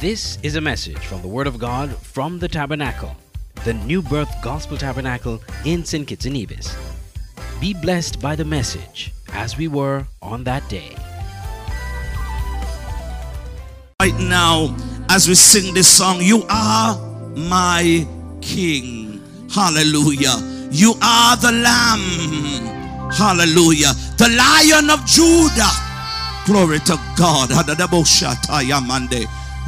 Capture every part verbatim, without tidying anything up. This is a message from the Word of God from the Tabernacle, the New Birth Gospel Tabernacle in Saint Kitts and Nevis. Be blessed by the message as we were on that day. Right now, as we sing this song, you are my King. Hallelujah. You are the Lamb. Hallelujah. The Lion of Judah. Glory to God.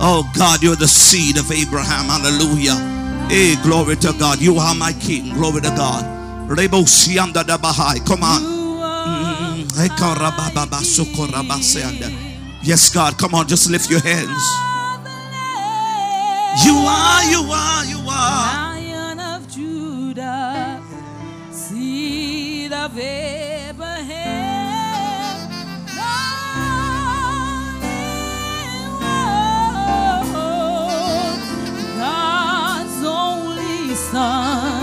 Oh God, you're the seed of Abraham. Hallelujah. Hey, glory to God. You are my King. Glory to God. Come on. Yes, God. Come on, just lift your hands. You are, you are, you are. Lion of Judah, seed of Abraham. God's only Son,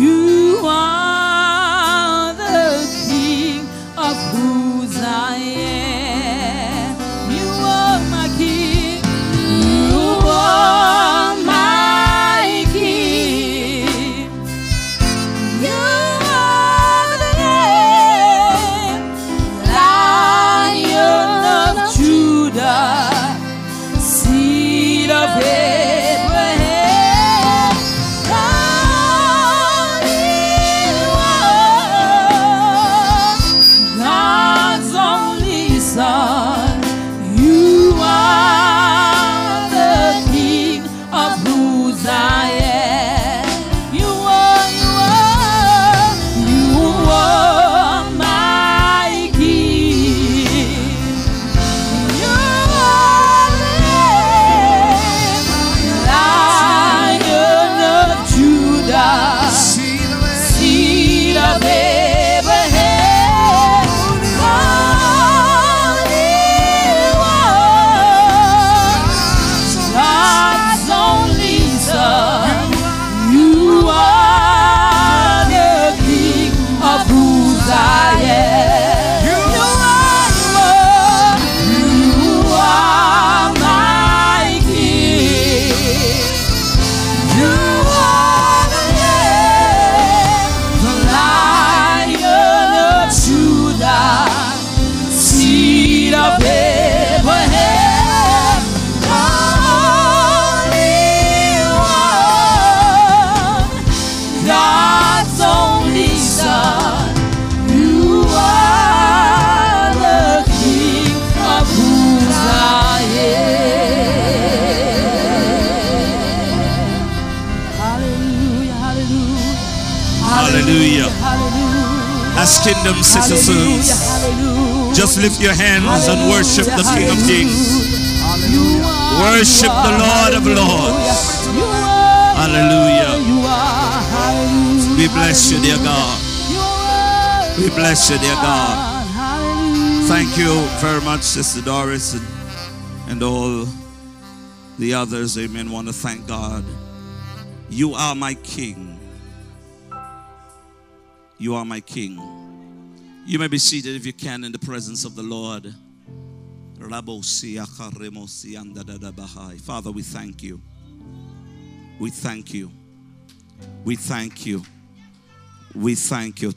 you are the King of whose I am. Kingdom citizens, just lift your hands and worship the King of Kings. Worship the Lord of Lords. Hallelujah. We bless you, dear God. We bless you, dear God. Thank you very much, Sister Doris, and, and all the others. Amen. Want to thank God. You are my King. You are my King. You may be seated if you can in the presence of the Lord. Father, we thank you. We thank you. We thank you. We thank you.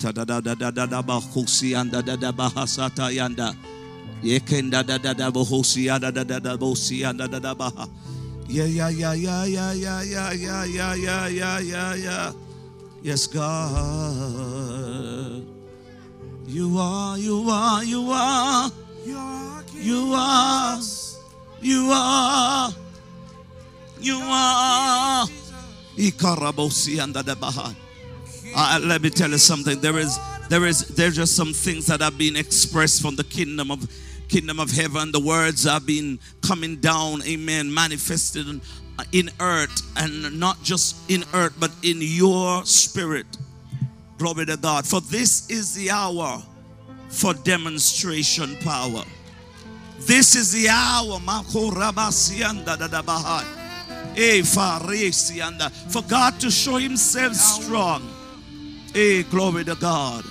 Yeah, yeah, yeah, yeah, yeah, yeah, yeah, yeah, yeah, yeah, yeah, yeah. Yes, God. You are, you are, you are, you are, you are, you are. Uh, let me tell you something. There is, there is, there's just some things that have been expressed from the kingdom of, kingdom of heaven. The words have been coming down, amen, manifested in, in earth, and not just in earth, but in your spirit. Glory to God. For this is the hour for demonstration power. This is the hour. For God to show himself strong. Hey, glory to God.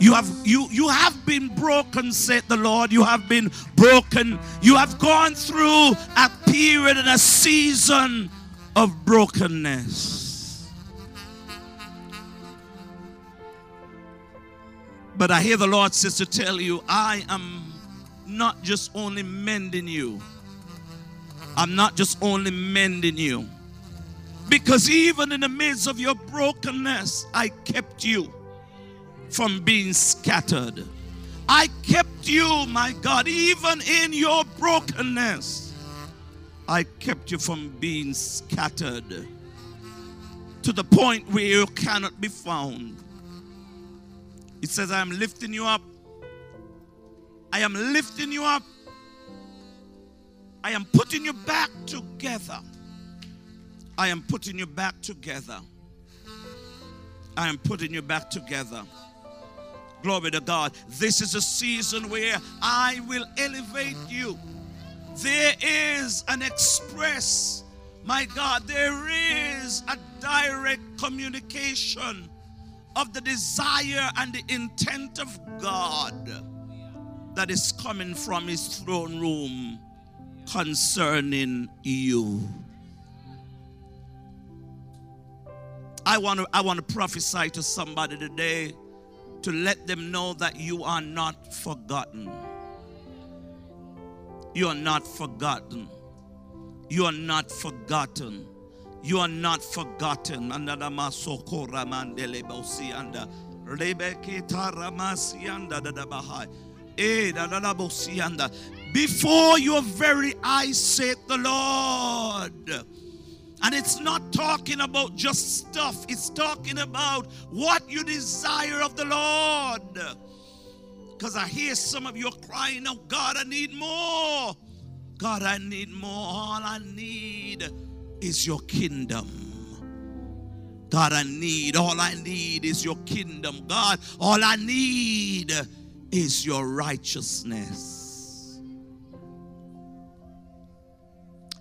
You have, you, you have been broken, said the Lord. You have been broken. You have gone through a period and a season of brokenness. But I hear the Lord says to tell you, I am not just only mending you. I'm not just only mending you. Because even in the midst of your brokenness, I kept you from being scattered. I kept you, my God, even in your brokenness, I kept you from being scattered to the point where you cannot be found. It says, I am lifting you up. I am lifting you up. I am putting you back together. I am putting you back together. I am putting you back together. Glory to God. This is a season where I will elevate you. There is an express, my God, there is a direct communication of the desire and the intent of God that is coming from his throne room concerning you. I want to I want to prophesy to somebody today, to let them know that you are not forgotten. You are not forgotten. You are not forgotten. You are not forgotten. Before your very eyes, saith the Lord. And it's not talking about just stuff. It's talking about what you desire of the Lord. Because I hear some of you crying, oh God, I need more. God, I need more. All I need is your kingdom. God, I need, all I need is your kingdom. God, all I need is your righteousness.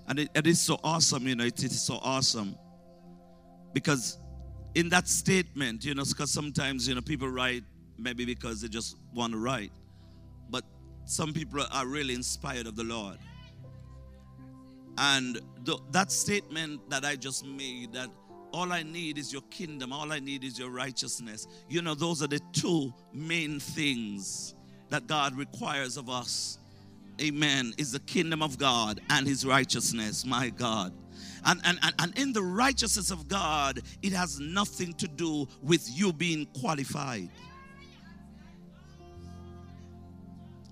And it, it is so awesome, you know, it is so awesome. Because in that statement, you know, because sometimes, you know, people write maybe because they just want to write. But some people are really inspired of the Lord. And the, that statement that I just made, that all I need is your kingdom, all I need is your righteousness. You know, those are the two main things that God requires of us. Amen, is the kingdom of God and his righteousness, my God. And, and, and, and in the righteousness of God, it has nothing to do with you being qualified.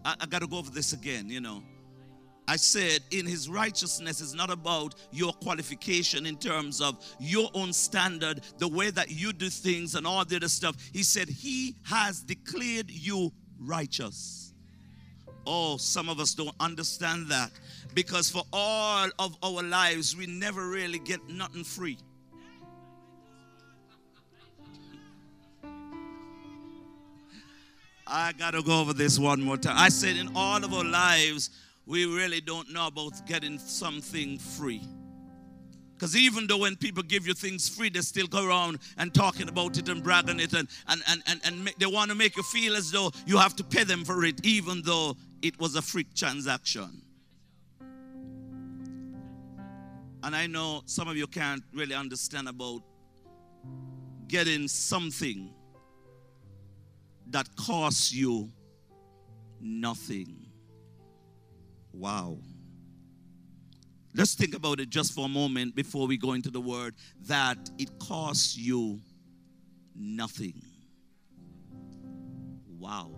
I, I got to go over this again, you know. I said in his righteousness is not about your qualification in terms of your own standard, the way that you do things and all the other stuff. He said he has declared you righteous. Oh, some of us don't understand that, because for all of our lives, we never really get nothing free. I got to go over this one more time. I said in all of our lives, we really don't know about getting something free. Because even though when people give you things free, they still go around and talking about it and bragging it. And, and, and, and, and make, they want to make you feel as though you have to pay them for it, even though it was a free transaction. And I know some of you can't really understand about getting something that costs you nothing. Wow. Let's think about it just for a moment before we go into the word, that it costs you nothing. Wow.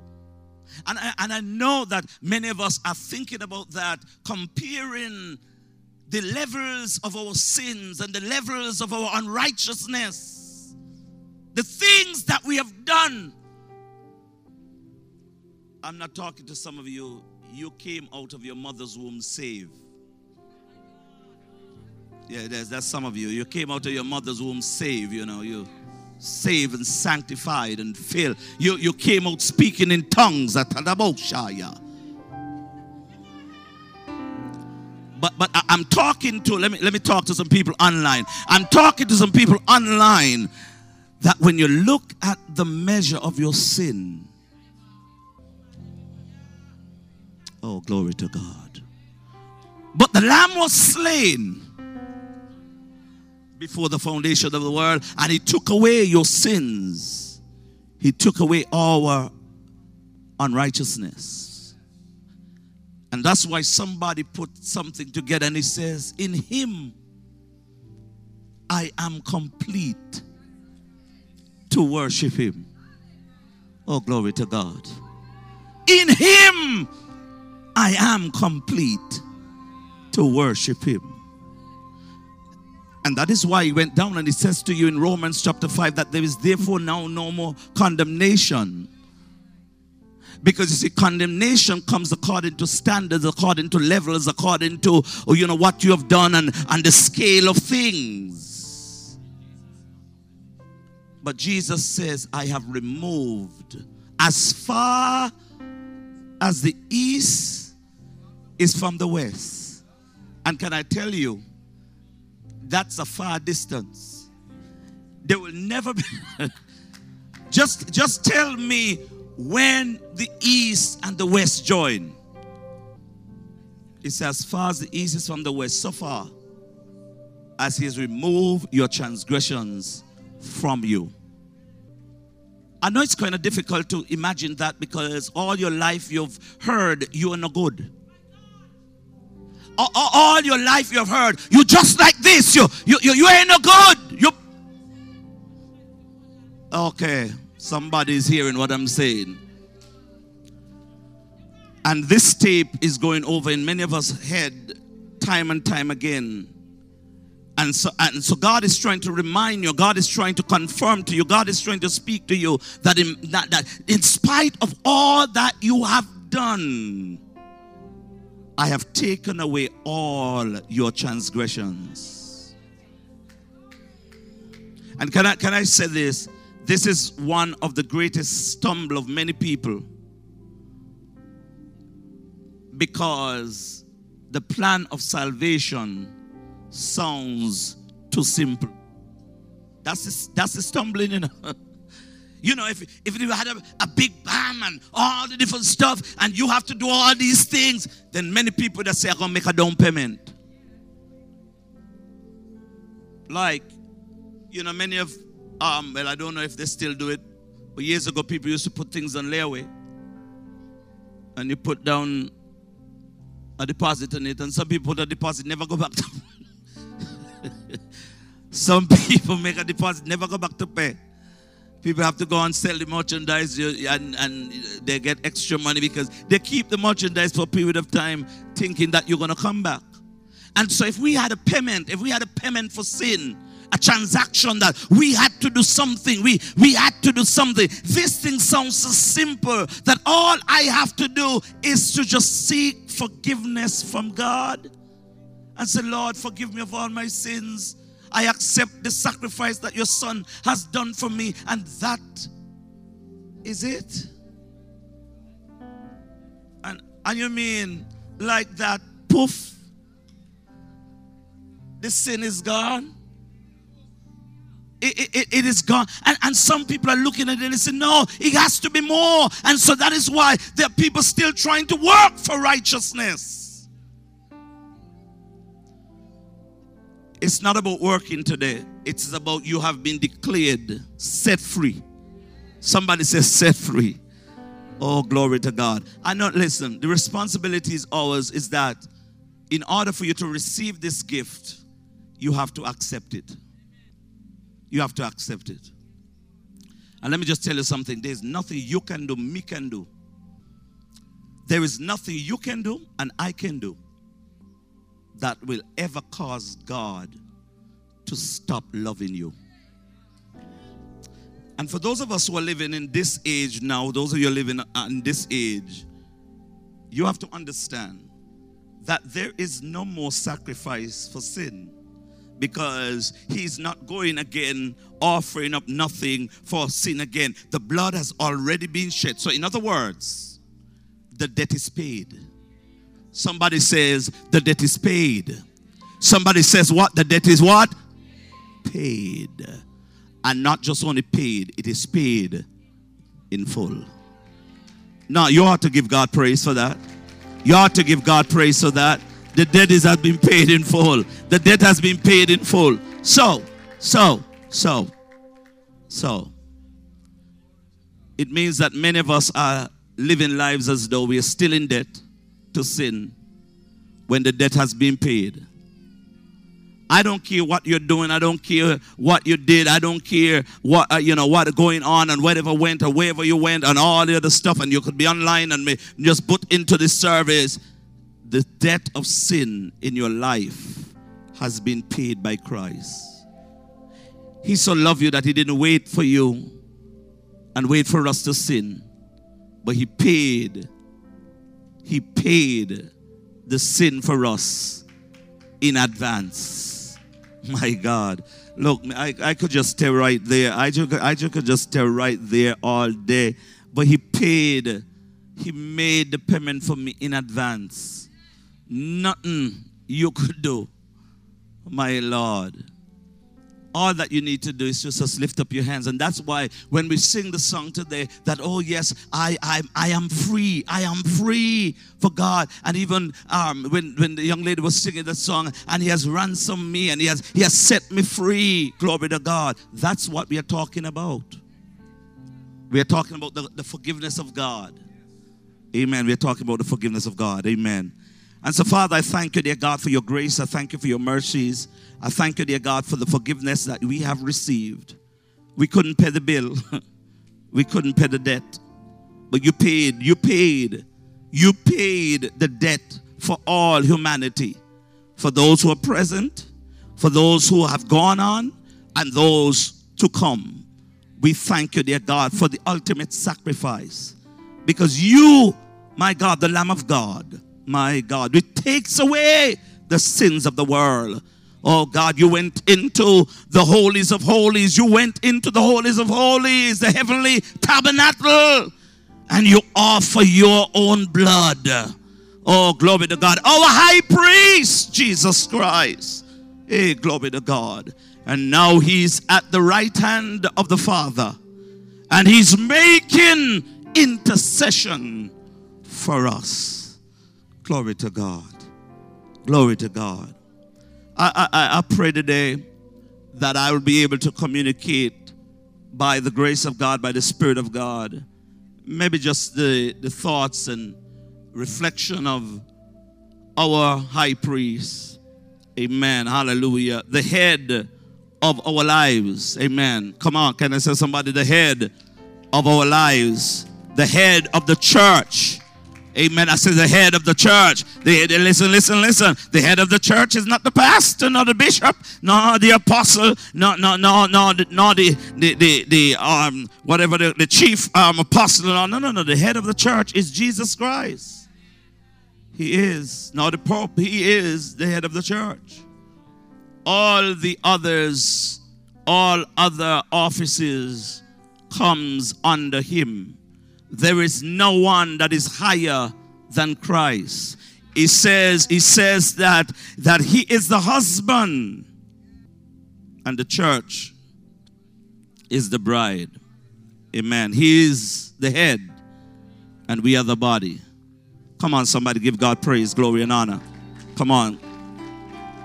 And I, and I know that many of us are thinking about that, comparing the levels of our sins and the levels of our unrighteousness, the things that we have done. I'm not talking to some of you. You came out of your mother's womb saved. Yeah, there's, that's some of you. You came out of your mother's womb saved, you know. You saved and sanctified and filled. You, you came out speaking in tongues. But but I, I'm talking to, let me, let me talk to some people online. I'm talking to some people online that when you look at the measure of your sin, Oh, glory to God. But the Lamb was slain before the foundation of the world, and he took away your sins. He took away our unrighteousness. And that's why somebody put something together and he says, in him I am complete to worship him. Oh, glory to God. In him I am complete to worship him. And that is why he went down, and he says to you in Romans chapter five that there is therefore now no more condemnation. Because you see, condemnation comes according to standards, according to levels, according to, you know, what you have done and, and the scale of things. But Jesus says, I have removed as far as the east is from the west. And can I tell you, that's a far distance. There will never be. just, just tell me when the east and the west join. It's as far as the east is from the west, so far as he has removed your transgressions from you. I know it's kind of difficult to imagine that, because all your life you've heard you are no good. All, all, all your life you have heard, you just like this, you, you, you, you ain't no good. You. Okay, somebody's hearing what I'm saying. And this tape is going over in many of us' head time and time again. And so, and so God is trying to remind you, God is trying to confirm to you, God is trying to speak to you that in, that, that in spite of all that you have done, I have taken away all your transgressions. And can I, can I say this? This is one of the greatest stumble of many people, because the plan of salvation sounds too simple. That's the, that's the stumbling, you know. You know, if, if you had a, a big bam and all the different stuff, and you have to do all these things, then many people that say, I'm going to make a down payment. Like, you know, many of, um, well, I don't know if they still do it, but years ago, people used to put things on layaway. And you put down a deposit on it, and some people put a deposit, never go back to some people make a deposit, never go back to pay. People have to go and sell the merchandise, and, and they get extra money because they keep the merchandise for a period of time thinking that you're going to come back. And so if we had a payment, if we had a payment for sin, a transaction that we had to do something, we, we had to do something, this thing sounds so simple that all I have to do is to just seek forgiveness from God and say, Lord, forgive me of all my sins. I accept the sacrifice that your son has done for me, and that is it. And, and you mean like that, poof, the sin is gone. It, it, it is gone. And, and some people are looking at it and say, no, it has to be more. And so that is why there are people still trying to work for righteousness. It's not about working today. It's about you have been declared set free. Somebody says set free. Oh, glory to God. I know, listen, the responsibility is ours, is that in order for you to receive this gift, you have to accept it. You have to accept it. And let me just tell you something. There's nothing you can do, me can do. There is nothing you can do and I can do that will ever cause God to stop loving you. And for those of us who are living in this age now, those of you living in this age, you have to understand that there is no more sacrifice for sin, because he's not going again offering up nothing for sin again. The blood has already been shed. So in other words, the debt is paid. Somebody says, the debt is paid. Somebody says what? The debt is what? Paid. And not just only paid, it is paid in full. Now, you ought to give God praise for that. You ought to give God praise so that the debt has been paid in full. The debt has been paid in full. So, so, so, so. It means that many of us are living lives as though we are still in debt to sin when the debt has been paid. I don't care what you're doing. I don't care what you did. I don't care what uh, you know what going on and whatever went or wherever you went and all the other stuff. And you could be online and just put into this service. The debt of sin in your life has been paid by Christ. He so loved you that he didn't wait for you and wait for us to sin. But he paid. He paid the sin for us in advance. My God. Look, I, I could just stay right there. I just, I just could just stay right there all day. But he paid. He made the payment for me in advance. Nothing you could do, my Lord. All that you need to do is just lift up your hands. And that's why when we sing the song today, that, oh yes, I I, I am free. I am free for God. And even um, when, when the young lady was singing that song, and he has ransomed me, and he has, he has set me free. Glory to God. That's what we are talking about. We are talking about the, the forgiveness of God. Amen. We are talking about the forgiveness of God. Amen. And so, Father, I thank you, dear God, for your grace. I thank you for your mercies. I thank you, dear God, for the forgiveness that we have received. We couldn't pay the bill. We couldn't pay the debt. But you paid, you paid, you paid the debt for all humanity. For those who are present, for those who have gone on, and those to come. We thank you, dear God, for the ultimate sacrifice. Because you, my God, the Lamb of God, my God, it takes away the sins of the world. Oh God, you went into the holies of holies. You went into the holies of holies, the heavenly tabernacle. And you offer your own blood. Oh, glory to God. Our high priest, Jesus Christ. Hey, glory to God. And now he's at the right hand of the Father. And he's making intercession for us. Glory to God. Glory to God. I, I, I pray today that I will be able to communicate by the grace of God, by the Spirit of God, maybe just the, the thoughts and reflection of our high priest. Amen. Hallelujah. The head of our lives. Amen. Come on. Can I say somebody? The head of our lives. The head of the church. Amen. I said the head of the church. The, the, listen, listen, listen. The head of the church is not the pastor, nor the bishop, nor the apostle, no, no, no, no, no, the the the, the um whatever the, the chief um apostle. No, no, no. The head of the church is Jesus Christ. He is not the Pope. He is the head of the church. All the others, all other offices, comes under him. There is no one that is higher than Christ. He says, he says that, that he is the husband and the church is the bride. Amen. He is the head and we are the body. Come on, somebody give God praise, glory, and honor. Come on.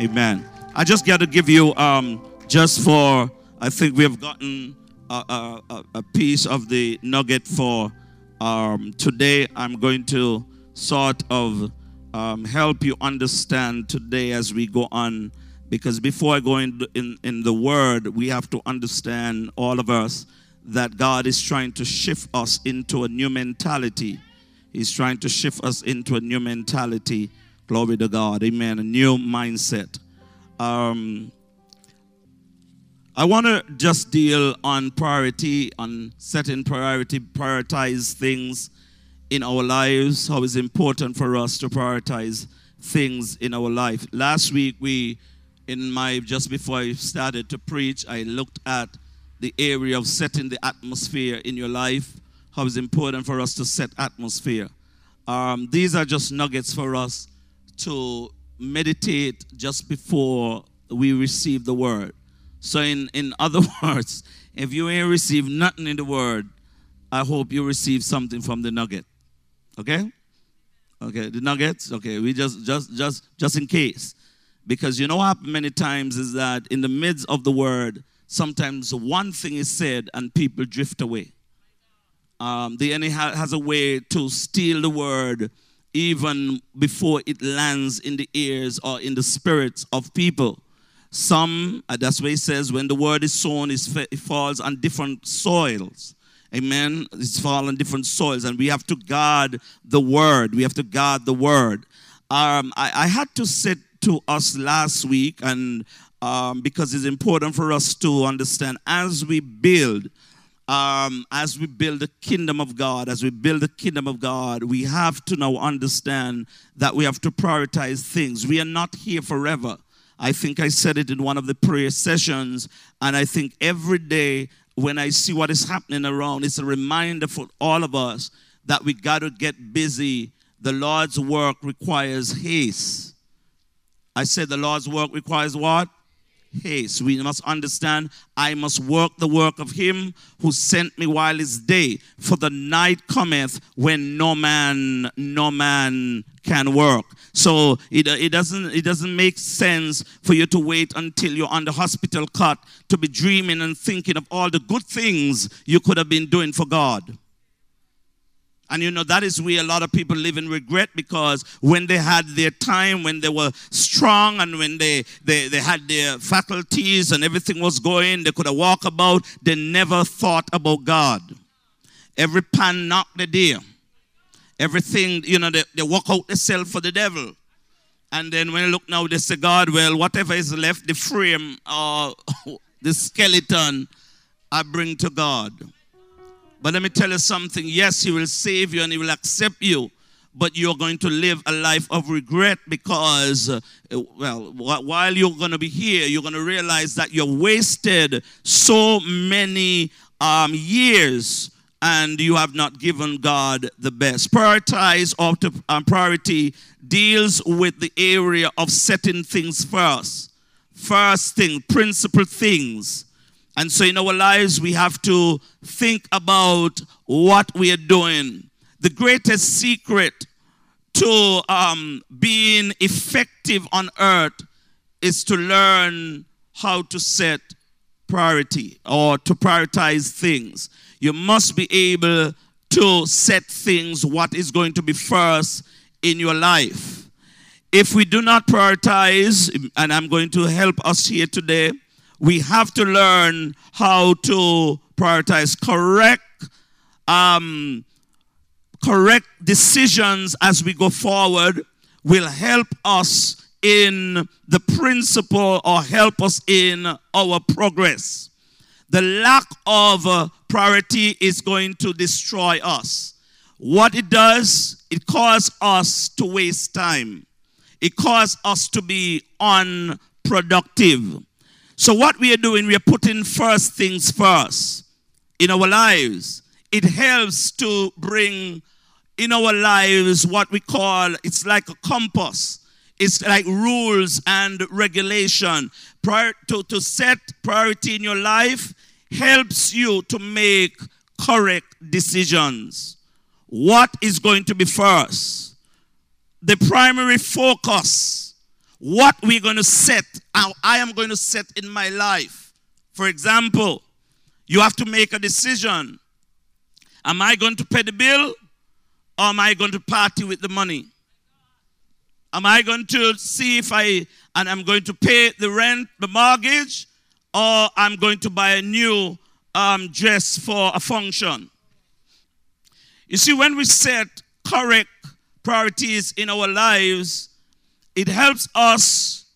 Amen. I just got to give you, um, just for, I think we have gotten a, a, a piece of the nugget for Um, today I'm going to sort of um, help you understand today as we go on, because before I go in, in, in the word, we have to understand, all of us, that God is trying to shift us into a new mentality. He's trying to shift us into a new mentality. Glory to God. Amen. A new mindset. Um, I want to just deal on priority, on setting priority, prioritize things in our lives, how it's important for us to prioritize things in our life. Last week, we, in my, just before I started to preach, I looked at the area of setting the atmosphere in your life, how it's important for us to set atmosphere. Um, these are just nuggets for us to meditate just before we receive the word. So in, in other words, if you ain't received nothing in the word, I hope you receive something from the nugget. Okay? Okay, the nuggets? Okay, we just, just, just, just in case. Because you know what happens many times is that in the midst of the word, sometimes one thing is said and people drift away. Um, the enemy has a way to steal the word even before it lands in the ears or in the spirits of people. Some, uh, that's why he says, when the word is sown, it falls on different soils. Amen? It's fallen on different soils, and we have to guard the word. We have to guard the word. Um, I, I had to sit to us last week, and um, because it's important for us to understand as we build, Um, as we build the kingdom of God, as we build the kingdom of God, we have to now understand that we have to prioritize things. We are not here forever. I think I said it in one of the prayer sessions, and I think every day when I see what is happening around, it's a reminder for all of us that we got to get busy. The Lord's work requires haste. I said the Lord's work requires what? Haste. We must understand, I must work the work of him who sent me while it's day, for the night cometh when no man, no man can work. So it, it doesn't, it doesn't make sense for you to wait until you're on the hospital cot to be dreaming and thinking of all the good things you could have been doing for God. And you know, that is where a lot of people live in regret, because when they had their time, when they were strong and when they, they, they had their faculties and everything was going, they could have walked about, they never thought about God. Every pan knocked the deer. Everything, you know, they, they walk out themselves for the devil. And then when you look now, they say, God, well, whatever is left, the frame or the skeleton, I bring to God. But let me tell you something. Yes, he will save you and he will accept you. But you're going to live a life of regret because, uh, well, while you're going to be here, you're going to realize that you wasted so many um, years and you have not given God the best. Prioritize or to, um, priority deals with the area of setting things first. First thing, principal things. And so in our lives, we have to think about what we are doing. The greatest secret to um, being effective on earth is to learn how to set priority or to prioritize things. You must be able to set things what is going to be first in your life. If we do not prioritize, and I'm going to help us here today, we have to learn how to prioritize correct um, correct decisions as we go forward will help us in the principle or help us in our progress. The lack of uh, priority is going to destroy us. What it does, it causes us to waste time. It causes us to be unproductive. So what we are doing, we are putting first things first in our lives. It helps to bring in our lives what we call, it's like a compass. It's like rules and regulation. Prior to, to set priority in your life helps you to make correct decisions. What is going to be first? The primary focus. What we're going to set, how I am going to set in my life. For example, you have to make a decision. Am I going to pay the bill or am I going to party with the money? Am I going to see if I, and I'm going to pay the rent, the mortgage, or I'm going to buy a new um, dress for a function? You see, when we set correct priorities in our lives, it helps us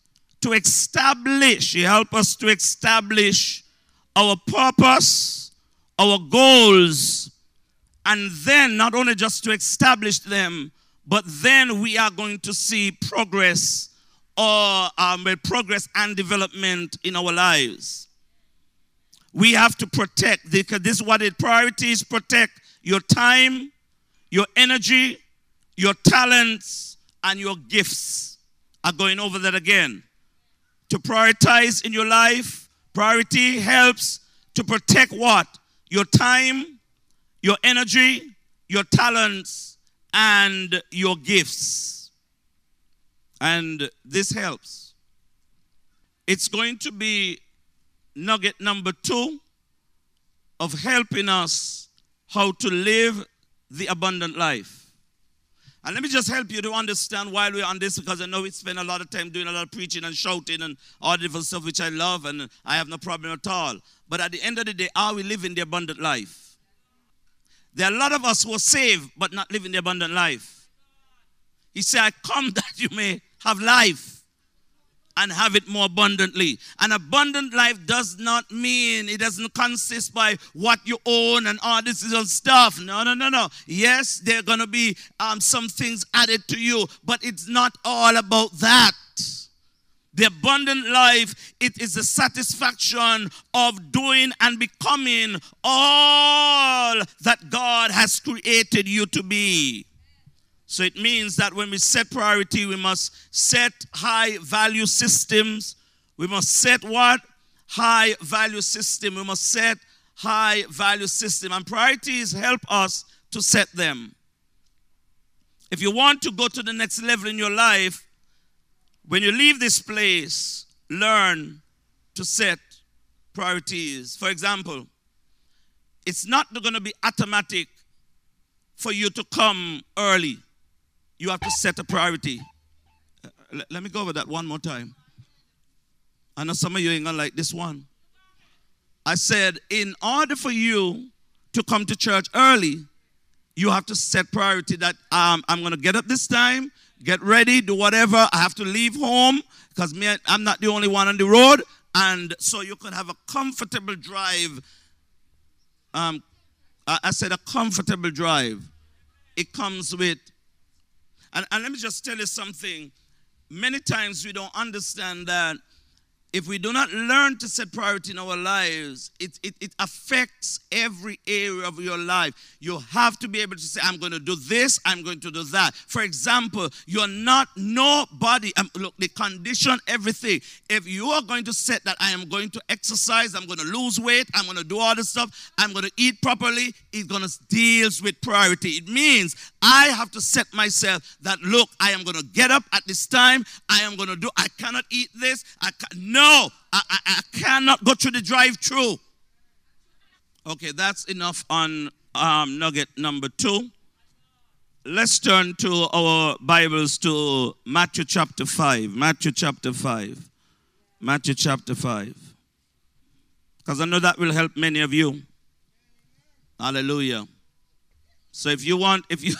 to establish, it helps us to establish our purpose, our goals, and then not only just to establish them, but then we are going to see progress or um, progress and development in our lives. We have to protect, because this is what it priorities protect your time, your energy, your talents, and your gifts. I'm going over that again. To prioritize in your life, priority helps to protect what? Your time, your energy, your talents, and your gifts. And this helps. It's going to be nugget number two of helping us how to live the abundant life. And let me just help you to understand while we're on this, because I know we spend a lot of time doing a lot of preaching and shouting and all the different stuff, which I love, and I have no problem at all. But at the end of the day, are we living the abundant life? There are a lot of us who are saved but not living the abundant life. He said, I come that you may have life and have it more abundantly. An abundant life does not mean, it doesn't consist by what you own and all this stuff. No, no, no, no. Yes, there are going to be um, some things added to you, but it's not all about that. The abundant life, it is the satisfaction of doing and becoming all that God has created you to be. So it means that when we set priority, we must set high value systems. We must set what? High value system. We must set high value system. And priorities help us to set them. If you want to go to the next level in your life, when you leave this place, learn to set priorities. For example, it's not going to be automatic for you to come early. You have to set a priority. Uh, l- let me go over that one more time. I know some of you ain't going to like this one. I said, in order for you to come to church early, you have to set priority that um, I'm going to get up this time, get ready, do whatever. I have to leave home because me, I'm not the only one on the road. And so you could have a comfortable drive. Um, I said a comfortable drive. It comes with, and, and let me just tell you something. Many times we don't understand that if we do not learn to set priority in our lives, it, it, it affects every area of your life. You have to be able to say, I'm going to do this, I'm going to do that. For example, you're not nobody. Um, look, the condition, everything. If you are going to set that I am going to exercise, I'm going to lose weight, I'm going to do all this stuff, I'm going to eat properly, it going to deals with priority. It means I have to set myself that, look, I am going to get up at this time, I am going to do, I cannot eat this, I cannot. No, I, I, I cannot go through the drive-through. Okay, that's enough on um, nugget number two. Let's turn to our Bibles to Matthew chapter five. Matthew chapter five. Matthew chapter five. Because I know that will help many of you. Hallelujah. So if you want, if you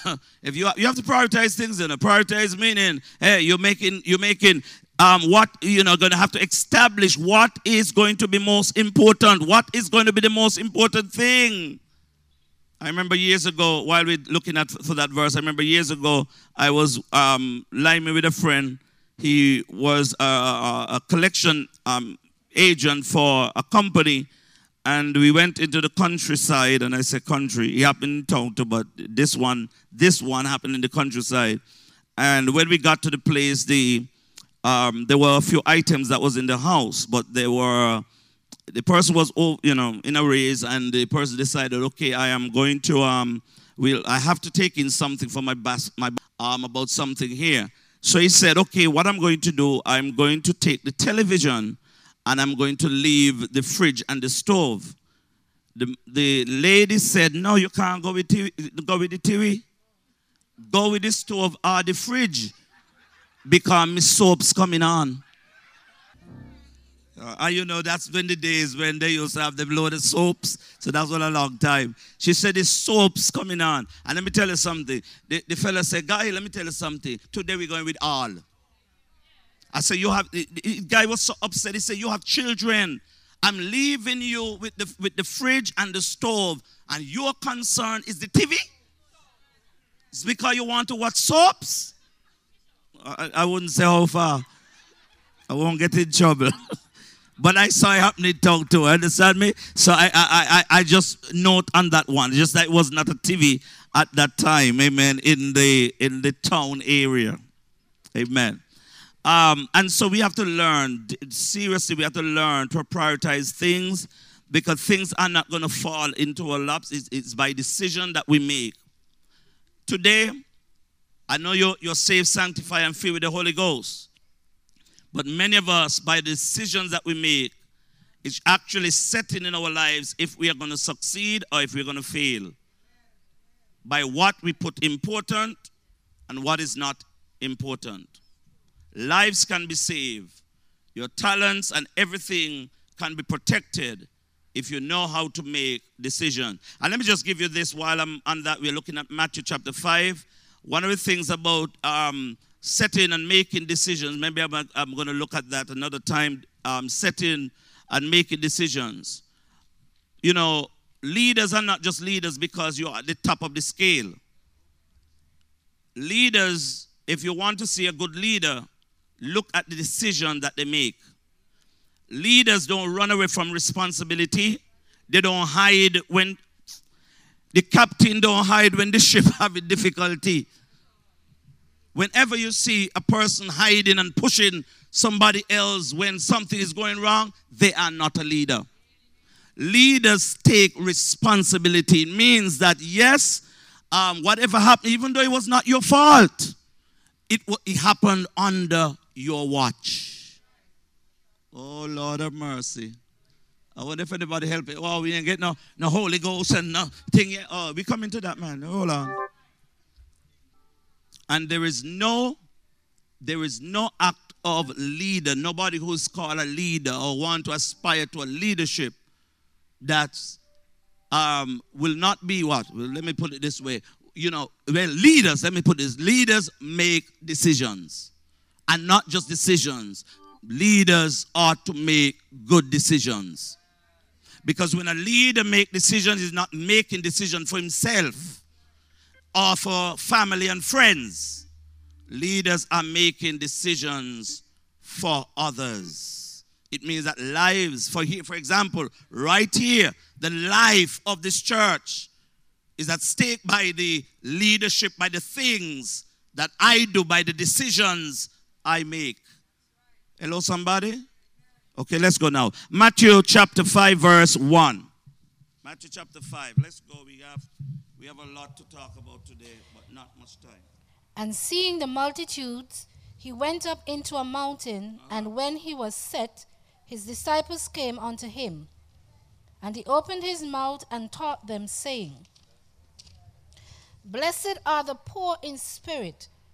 if you you have to prioritize things, then prioritize meaning, hey, you're making you're making. Um, what, you know, going to have to establish what is going to be most important. What is going to be the most important thing? I remember years ago, while we're looking at for that verse, I remember years ago, I was um, liming with a friend. He was a, a, a collection um, agent for a company, and we went into the countryside, and I say country. He happened in town too, but this one, this one happened in the countryside. And when we got to the place, the Um, there were a few items that was in the house, but they were, the person was, you know, in a raise, and the person decided, okay, I am going to, um, we'll, I have to take in something for my bas- my um, about something here. So he said, okay, what I'm going to do, I'm going to take the television, and I'm going to leave the fridge and the stove. The the lady said, no, you can't go with T V, go with the T V, go with the stove or the fridge. Because my soap's coming on. Uh, and you know, that's when the days when they used to have them loaded soaps. So that's what a long time. She said, the soap's coming on. And let me tell you something. The, the fella said, guy, let me tell you something. Today we're going with all. I said, you have, the, the guy was so upset. He said, you have children. I'm leaving you with the, with the fridge and the stove. And your concern is the T V? It's because you want to watch soaps? I, I wouldn't say how far. I won't get in trouble. But I saw it happening talk to her. Understand me? So I, I I I just note on that one. Just that it was not a T V at that time. Amen. In the in the town area. Amen. Um, and so we have to learn. Seriously, we have to learn to prioritize things, because things are not going to fall into our laps. It's, it's by decision that we make. Today, I know you're, you're saved, sanctified, and filled with the Holy Ghost. But many of us, by the decisions that we make, it's actually setting in our lives if we are going to succeed or if we're going to fail. By what we put important and what is not important. Lives can be saved. Your talents and everything can be protected if you know how to make decisions. And let me just give you this while I'm on that. We're looking at Matthew chapter five. One of the things about um, setting and making decisions, maybe I'm, I'm going to look at that another time, um, setting and making decisions. You know, leaders are not just leaders because you're at the top of the scale. Leaders, if you want to see a good leader, look at the decision that they make. Leaders don't run away from responsibility. They don't hide when the captain don't hide when the ship having difficulty. Whenever you see a person hiding and pushing somebody else when something is going wrong, they are not a leader. Leaders take responsibility. It means that, yes, um, whatever happened, even though it was not your fault, it, it happened under your watch. Oh, Lord have mercy. I wonder if anybody help it. Oh, we ain't get no, no Holy Ghost and no thing yet. Oh, we come into that, man. Hold on. And there is no, there is no act of leader. Nobody who's called a leader or want to aspire to a leadership that um, will not be what? Well, let me put it this way. You know, well, leaders, let me put this. Leaders make decisions. And not just decisions. Leaders ought to make good decisions. Because when a leader makes decisions, he's not making decisions for himself or for family and friends. Leaders are making decisions for others. It means that lives, for here, for example, right here, the life of this church is at stake by the leadership, by the things that I do, by the decisions I make. Hello, somebody? Okay, let's go now. Matthew chapter five, verse one. Matthew chapter five. Let's go. We have we have a lot to talk about today, but not much time. And seeing the multitudes, he went up into a mountain, uh-huh. and when he was set, his disciples came unto him. And he opened his mouth and taught them, saying, Blessed are the poor in spirit,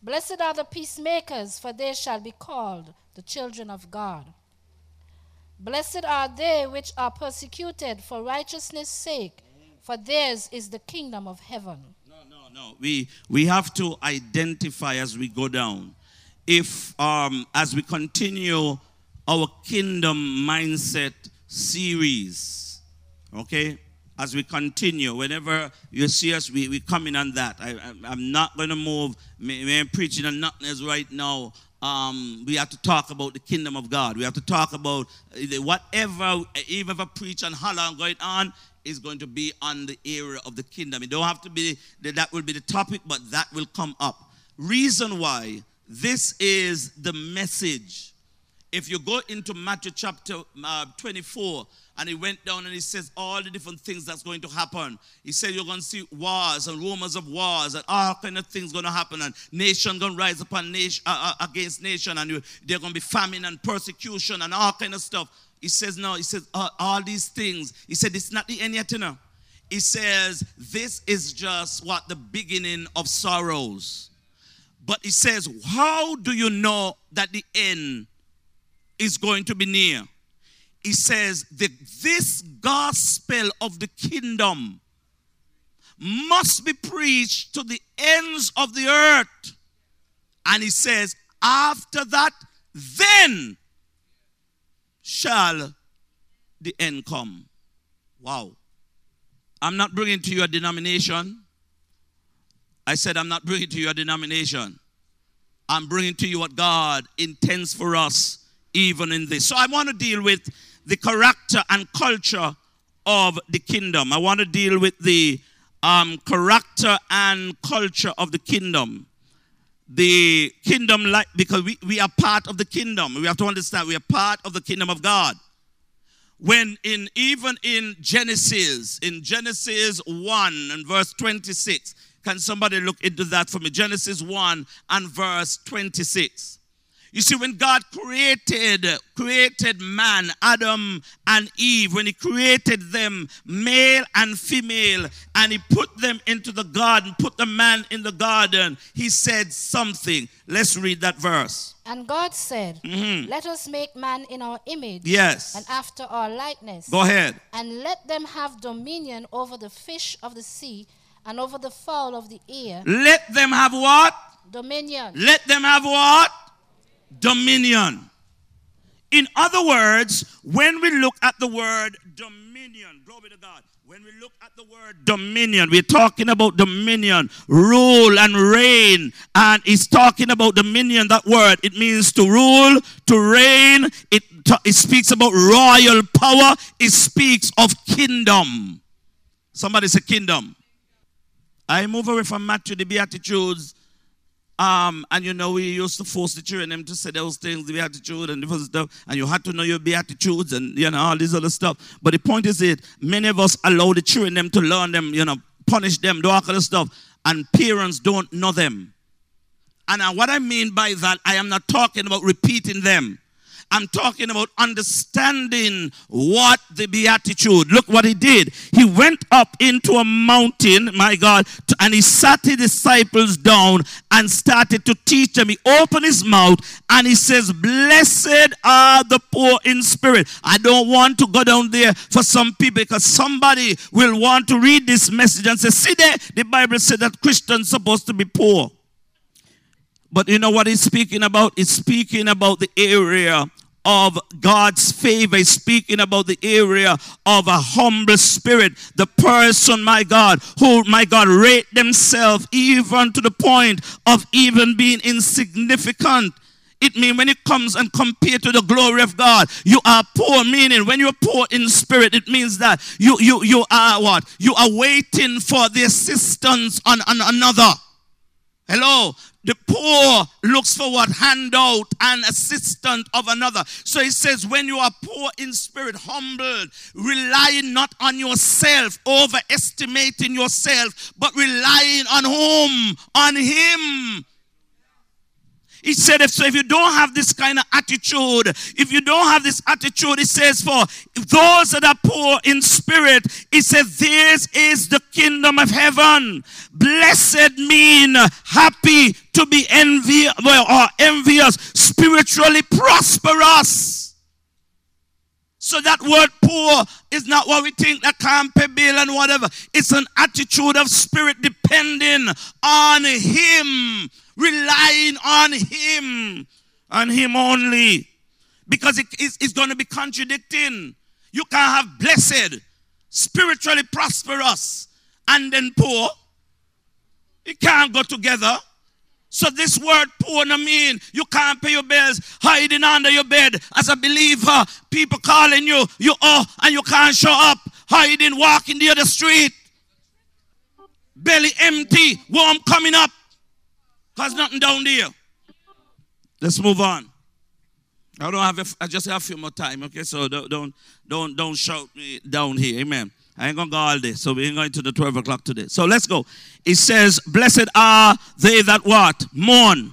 Blessed are the peacemakers, for they shall be called the children of God. Blessed are they which are persecuted for righteousness' sake, for theirs is the kingdom of heaven. No, we, we have to identify as we go down. If, um, as we continue our Kingdom Mindset series, okay? As we continue, whenever you see us, we, we come in on that. I, I, I'm not going to move. I'm preaching on nothing else right now. Um, we have to talk about the kingdom of God. We have to talk about whatever, even if I preach and holler and going on, is going to be on the area of the kingdom. It don't have to be, that will be the topic, but that will come up. Reason why, this is the message. If you go into Matthew chapter uh, twenty-four, and he went down and he says all the different things that's going to happen. He said you're going to see wars and rumors of wars and all kind of things going to happen. And nation going to rise upon nation, uh, uh, against nation. And you, they're going to be famine and persecution and all kind of stuff. He says, no, he says, uh, all these things. He said, it's not the end yet, you know. He says, this is just what the beginning of sorrows. But he says, how do you know that the end is going to be near? He says that this gospel of the kingdom must be preached to the ends of the earth. And he says, after that, then shall the end come. Wow. I'm not bringing to you a denomination. I said I'm not bringing to you a denomination. I'm bringing to you what God intends for us even in this. So I want to deal with the character and culture of the kingdom. I want to deal with the um, character and culture of the kingdom. The kingdom, like, because we, we are part of the kingdom. We have to understand we are part of the kingdom of God. When in even in Genesis, in Genesis one and verse twenty-six, can somebody look into that for me? Genesis one and verse twenty-six. You see, when God created, created man, Adam and Eve, when he created them, male and female, and he put them into the garden, put the man in the garden, he said something. Let's read that verse. And God said, mm-hmm. Let us make man in our image. Yes. And after our likeness. Go ahead. And let them have dominion over the fish of the sea and over the fowl of the air. Let them have what? Dominion. Let them have what? Dominion. In other words, when we look at the word dominion, glory to God, when we look at the word dominion, we're talking about dominion, rule and reign. And it's talking about dominion, that word. It means to rule, to reign. It, it speaks about royal power. It speaks of kingdom. Somebody say kingdom. I move away from Matthew, the Beatitudes. Um, and you know, we used to force the children them to say those things, the beatitude and different stuff, and you had to know your beatitudes and, you know, all this other stuff. But the point is that many of us allow the children them to learn them, you know, punish them, do all kind of stuff, and parents don't know them. And uh, what I mean by that, I am not talking about repeating them. I'm talking about understanding what the beatitude. Look what he did. He went up into a mountain, my God, to, and he sat his disciples down and started to teach them. He opened his mouth and he says, blessed are the poor in spirit. I don't want to go down there for some people, because somebody will want to read this message and say, see there, the Bible said that Christians are supposed to be poor. But you know what he's speaking about? It's speaking about the area of God's favor. He's speaking about the area of a humble spirit. The person, my God, who, my God, rate themselves even to the point of even being insignificant. It means when it comes and compared to the glory of God, you are poor, meaning when you're poor in spirit, it means that you, you, you are what? You are waiting for the assistance on, on another. Hello? The poor looks for what? Handout and assistance of another. So he says, when you are poor in spirit, humbled, relying not on yourself, overestimating yourself, but relying on whom? On him. He said, if, so if you don't have this kind of attitude, if you don't have this attitude, it says, for those that are poor in spirit, it says, this is the kingdom of heaven. Blessed mean happy, to be envious, or envious, spiritually prosperous. So that word poor is not what we think that can't pay bill and whatever. It's an attitude of spirit depending on him. Relying on him and him only. Because it, it's, it's going to be contradicting. You can't have blessed, spiritually prosperous, and then poor. It can't go together. So this word poor no mean you can't pay your bills, hiding under your bed as a believer. People calling you, you oh, and you can't show up, hiding, walking the other street. Belly empty, worm coming up. Cause nothing down there. Let's move on. I don't have. A, I just have a few more time. Okay, so don't don't don't don't shout me down here. Amen. I ain't gonna go all day, so we ain't going to the twelve o'clock today. So let's go. It says, "Blessed are they that what mourn,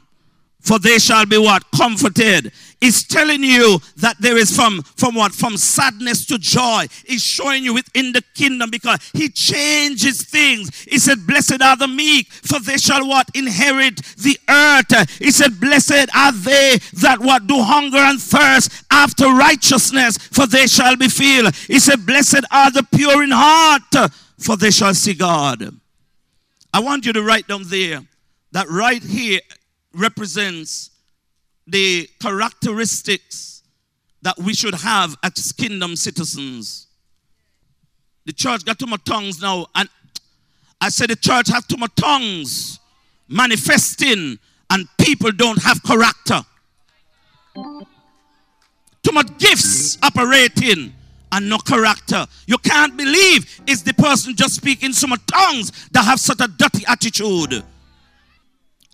for they shall be what comforted." It's telling you that there is from from what from sadness to joy. It's showing you within the kingdom because he changes things. He said, "Blessed are the meek, for they shall what inherit the earth." He said, "Blessed are they that what do hunger and thirst after righteousness, for they shall be filled." He said, "Blessed are the pure in heart, for they shall see God." I want you to write down there that right here represents the characteristics that we should have as kingdom citizens. The church got too much tongues now, and I said the church has too much tongues manifesting and people don't have character. Too much gifts operating and no character. You can't believe it's the person just speaking so much tongues that have such a dirty attitude.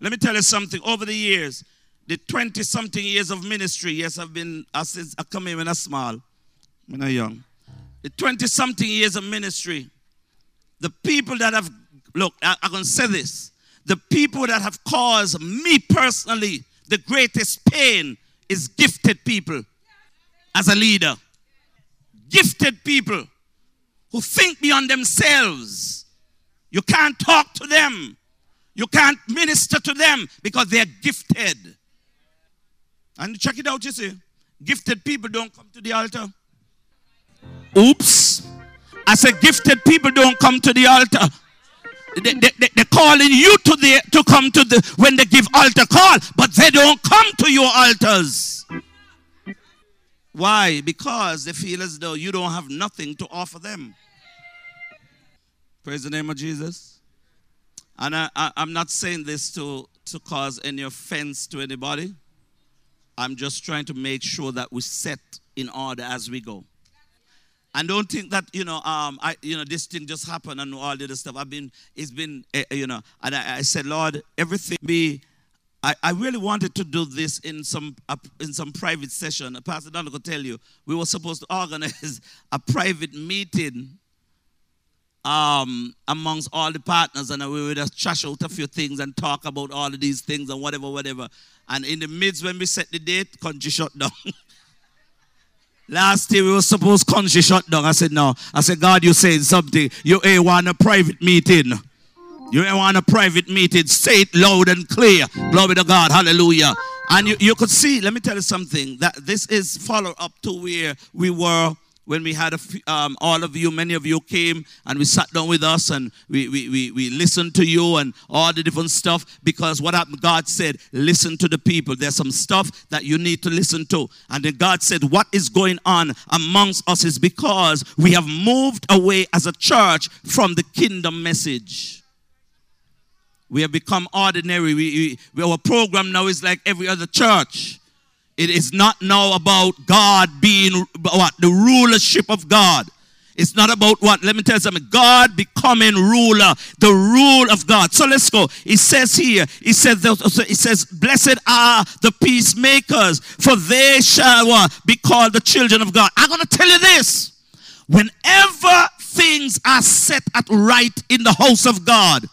Let me tell you something. Over the years, the twenty-something years of ministry, yes, I've been, uh, since I come in when I'm small, when I'm young. The twenty-something years of ministry, the people that have, look, I, I'm going to say this. The people that have caused me personally the greatest pain is gifted people as a leader. Gifted people who think beyond themselves. You can't talk to them. You can't minister to them because they are gifted. And check it out, you see. Gifted people don't come to the altar. Oops. I said gifted people don't come to the altar. They, they, they're calling you to, the, to come to the, when they give altar call, but they don't come to your altars. Why? Because they feel as though you don't have nothing to offer them. Praise the name of Jesus. And I, I, I'm not saying this to, to cause any offense to anybody. I'm just trying to make sure that we set in order as we go. And don't think that, you know, um, I, you know, this thing just happened and all the other stuff. I've been, it's been, uh, you know, and I, I said, Lord, everything be, I, I really wanted to do this in some uh, in some private session. Pastor Donald could tell you, we were supposed to organize a private meeting um, amongst all the partners, and we would just trash out a few things and talk about all of these things and whatever, whatever. And in the midst, when we set the date, country shut down. Last year we were supposed country shut down. I said, no. I said, God, you're saying something. You ain't want a private meeting. You ain't want a private meeting. Say it loud and clear. Glory to God. Hallelujah. And you, you could see, let me tell you something, that this is follow-up to where we were when we had a few, um, all of you, many of you came and we sat down with us and we, we, we, we listened to you and all the different stuff, because what happened, God said, listen to the people. There's some stuff that you need to listen to. And then God said, what is going on amongst us is because we have moved away as a church from the kingdom message. We have become ordinary. We, we, our program now is like every other church. It is not now about God being, what, the rulership of God. It's not about what, let me tell you something, God becoming ruler, the rule of God. So let's go. It says here, it says, it says, blessed are the peacemakers, for they shall what, be called the children of God. I'm going to tell you this. Whenever things are set at right in the house of God,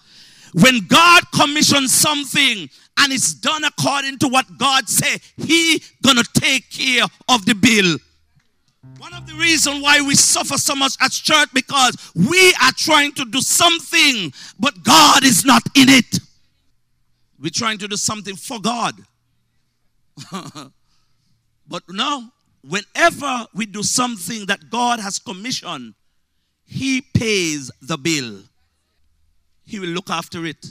when God commissions something, and it's done according to what God said, He gonna take care of the bill. One of the reasons why we suffer so much at church, because we are trying to do something, but God is not in it. We're trying to do something for God. But no, whenever we do something that God has commissioned, He pays the bill. He will look after it.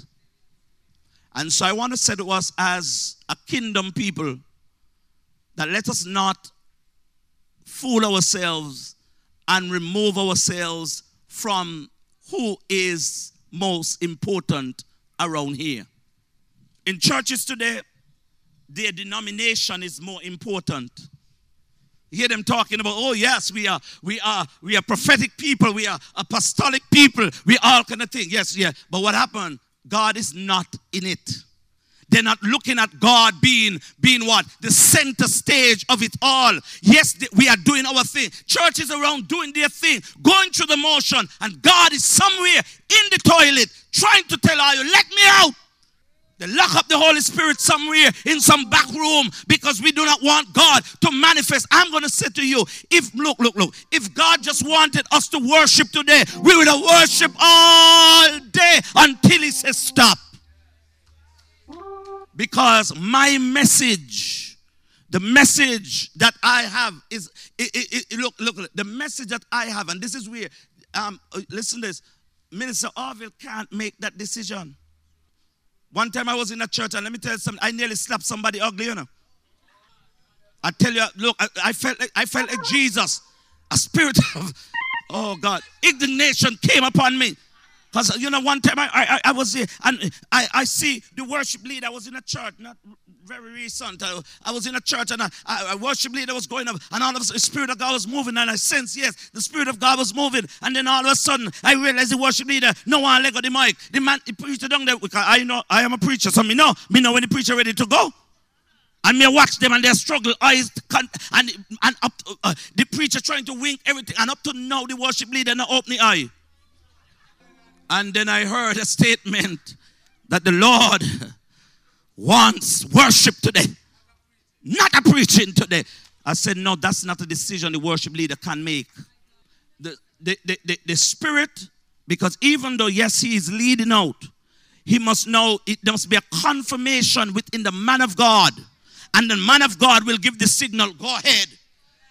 And so I want to say to us as a kingdom people that let us not fool ourselves and remove ourselves from who is most important around here. In churches today, their denomination is more important. You hear them talking about, oh yes, we are, we are, we are prophetic people, we are apostolic people, we all kind of thing. Yes, yeah. But what happened? God is not in it. They're not looking at God being, being what? The center stage of it all. Yes, the, we are doing our thing. Church is around doing their thing, going through the motion, and God is somewhere in the toilet trying to tell all you, let me out. They lock up the Holy Spirit somewhere in some back room because we do not want God to manifest. I'm going to say to you, if, look, look, look, if God just wanted us to worship today, we would have worshiped all day until He says stop. Because my message, the message that I have is, it, it, it, look, look, look, the message that I have, and this is where, um, listen to this, Minister Orville can't make that decision. One time I was in a church, and let me tell you something, I nearly slapped somebody ugly, you know. I tell you, look, I, I felt like, I felt like Jesus, a spirit of, oh God, indignation came upon me. Because, you know, one time I, I, I was here and I, I see the worship leader. I was in a church, not very recent. I, I was in a church and I, I, I worship leader was going up and all of a sudden the Spirit of God was moving and I sensed, yes, the Spirit of God was moving. And then all of a sudden I realized the worship leader, no one let go the mic. The man, the preacher down there, because I know, I am a preacher, so me know, me know when the preacher ready to go. And me watch them and their struggle. Eyes and and up to, uh, the preacher trying to wink everything. And up to now, the worship leader not open the eye. And then I heard a statement that the Lord wants worship today, not a preaching today. I said, no, that's not a decision the worship leader can make. The the the, the, the Spirit, because even though yes, he is leading out, he must know it. There must be a confirmation within the man of God. And the man of God will give the signal, go ahead,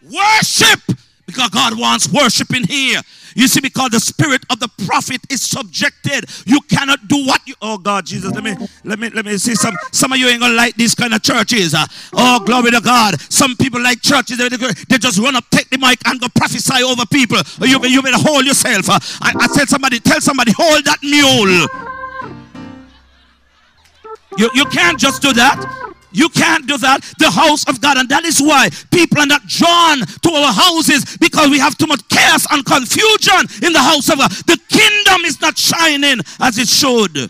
worship, because God wants worship in here. You see, because the spirit of the prophet is subjected. You cannot do what you, oh God, Jesus, let me, let me, let me see some, some of you ain't gonna like these kind of churches. Oh, glory to God. Some people like churches, they, they just run up, take the mic and go prophesy over people. You, you better hold yourself. I, I tell somebody, tell somebody, hold that mule. You, you can't just do that. You can't do that. The house of God. And that is why people are not drawn to our houses, because we have too much chaos and confusion in the house of God. The kingdom is not shining as it should.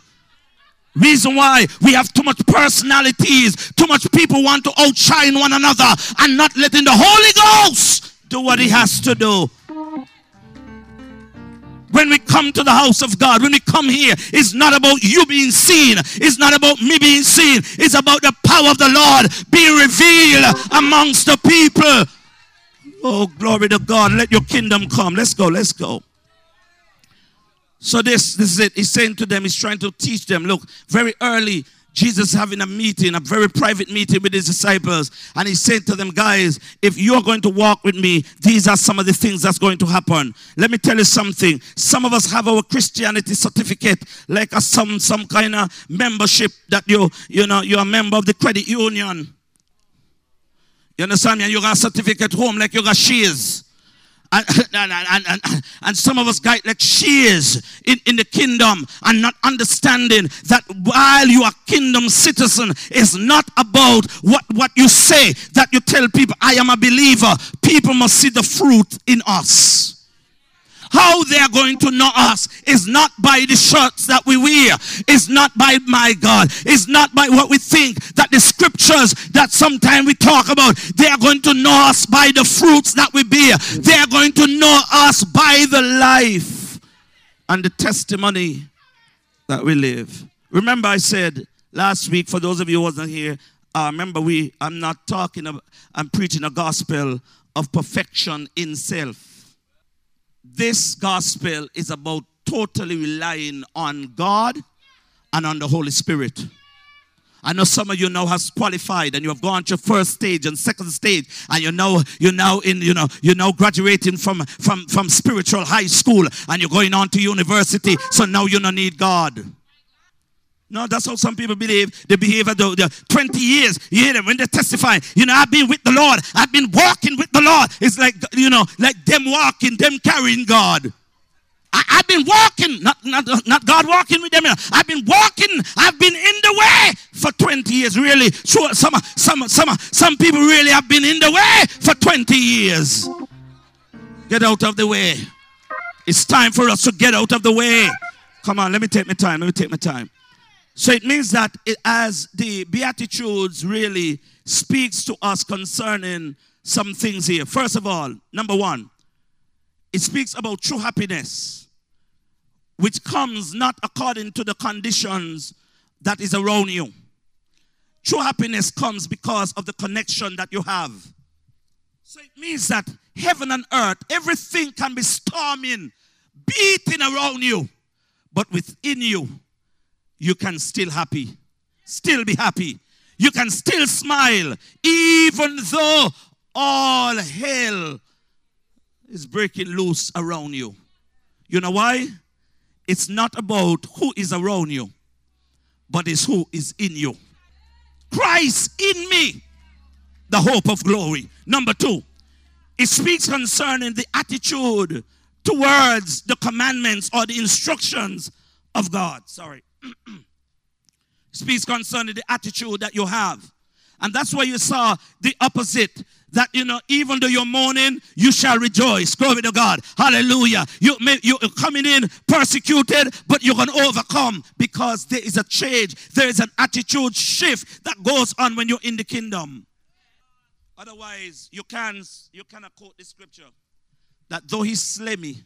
Reason why we have too much personalities, too much people want to outshine one another and not letting the Holy Ghost do what he has to do. When we come to the house of God, when we come here, it's not about you being seen. It's not about me being seen. It's about the power of the Lord being revealed amongst the people. Oh, glory to God. Let your kingdom come. Let's go. Let's go. So this, this is it. He's saying to them, he's trying to teach them. Look, very early, Jesus having a meeting, a very private meeting with his disciples. And he said to them, guys, if you're going to walk with me, these are some of the things that's going to happen. Let me tell you something. Some of us have our Christianity certificate, like a, some, some kind of membership that you, you know, you're a member of the credit union. You understand me? And you got a certificate home like you got shears. And, and, and, and, and some of us guys like shears in, in the kingdom, and not understanding that while you are kingdom citizen, it's not about what, what you say, that you tell people, I am a believer. People must see the fruit in us. How they are going to know us is not by the shirts that we wear. It's not by, my God, it's not by what we think, that the scriptures that sometimes we talk about. They are going to know us by the fruits that we bear. They are going to know us by the life and the testimony that we live. Remember I said last week, for those of you who wasn't here, uh, remember we, I'm not talking about, I'm preaching a gospel of perfection in self. This gospel is about totally relying on God and on the Holy Spirit. I know some of you now has qualified and you have gone to first stage and second stage, and you know you're now in, you know, you're now graduating from, from, from spiritual high school and you're going on to university, so now you don't need God. No, that's how some people behave. They behave at the, the twenty years. You hear them when they testify. You know, I've been with the Lord. I've been walking with the Lord. It's like, you know, like them walking, them carrying God. I, I've been walking, not, not, not God walking with them. You know. I've been walking. I've been in the way for twenty years. Really, sure, some, some, some, some people really have been in the way for twenty years. Get out of the way. It's time for us to get out of the way. Come on, let me take my time. Let me take my time. So it means that it, as the Beatitudes really speaks to us concerning some things here. First of all, number one, it speaks about true happiness, which comes not according to the conditions that is around you. True happiness comes because of the connection that you have. So it means that heaven and earth, everything can be storming, beating around you, but within you, you can still happy, still be happy. You can still smile, even though all hell is breaking loose around you. You know why? It's not about who is around you, but it's who is in you. Christ in me, the hope of glory. Number two, it speaks concerning the attitude towards the commandments or the instructions of God. Sorry. Speaks concerning the attitude that you have. And that's why you saw the opposite. That, you know, even though you're mourning, you shall rejoice. Glory to God. Hallelujah. You may, you're coming in persecuted, but you're going to overcome because there is a change. There is an attitude shift that goes on when you're in the kingdom. Otherwise, you can, you cannot quote the scripture. That though he slay me,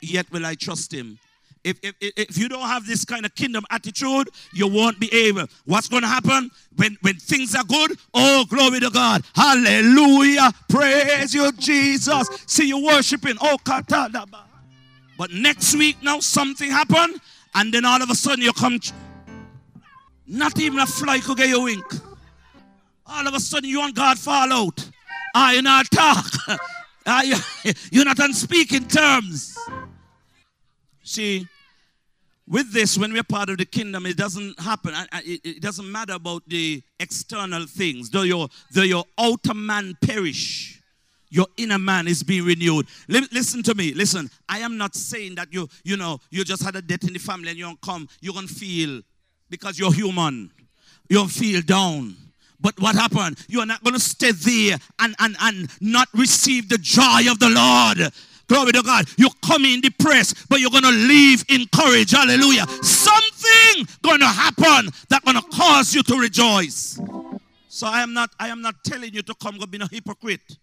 yet will I trust him. If, if, if you don't have this kind of kingdom attitude, you won't be able. What's going to happen when, when things are good? Oh, glory to God. Hallelujah. Praise you, Jesus. See you worshiping. Oh, katadaba. But next week now something happened, and then all of a sudden you come. Not even a fly could get your wink. All of a sudden you and God fall out. Ah, you're not talk. Ah, you, you're not on speaking terms. See, with this, when we're part of the kingdom, it doesn't happen. It doesn't matter about the external things. Though your, though your outer man perish, your inner man is being renewed. Listen to me. Listen, I am not saying that you, you know, you just had a death in the family and you don't come. You're going to feel, because you're human, you'll feel down. But what happened? You're not going to stay there and, and, and not receive the joy of the Lord. Glory to God. You come in depressed, but you're going to leave in courage. Hallelujah. Something going to happen that's going to cause you to rejoice. So I am not, I am not telling you to come and be a hypocrite.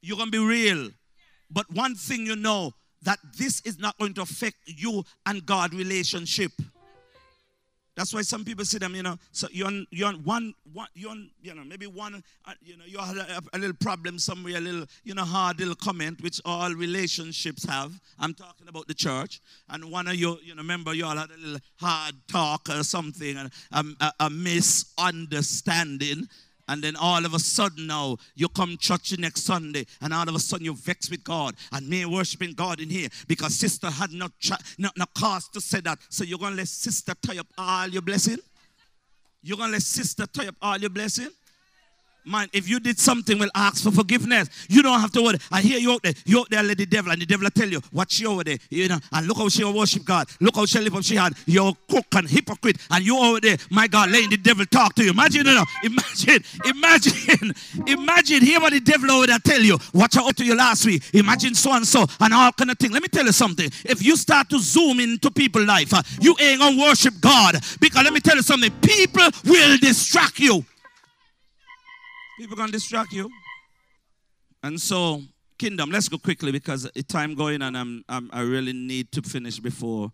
You're going to be real. But one thing you know, that this is not going to affect you and God's relationship. That's why some people see them, you know, so you're on, you're on one, one, you're on, you know, maybe one, uh, you know, you had a, a little problem somewhere, a little, you know, hard little comment, which all relationships have. I'm talking about the church. And one of you, you know, remember, you all had a little hard talk or something, and um, a, a misunderstanding. And then all of a sudden now, you come church next Sunday, and all of a sudden you vex with God, and me worshiping God in here because sister had no, not, not cause to say that. So you're going to let sister tie up all your blessing? You're going to let sister tie up all your blessing? Mind, if you did something, we'll ask for forgiveness. You don't have to worry. I hear you out there. You out there, let the devil, and the devil will tell you, watch you over there, you know, and look how she worship God. Look how she lift up she had. You're a crook and hypocrite, and you over there, my God, letting the devil talk to you. Imagine, you know, imagine, imagine, imagine, hear what the devil over there tell you. Watch out to you last week. Imagine so and so, and all kind of thing. Let me tell you something. If you start to zoom into people's life, uh, you ain't gonna worship God, because let me tell you something. People will distract you. People can distract you. And so, kingdom, let's go quickly because it's time going, and I'm, I'm, I really need to finish before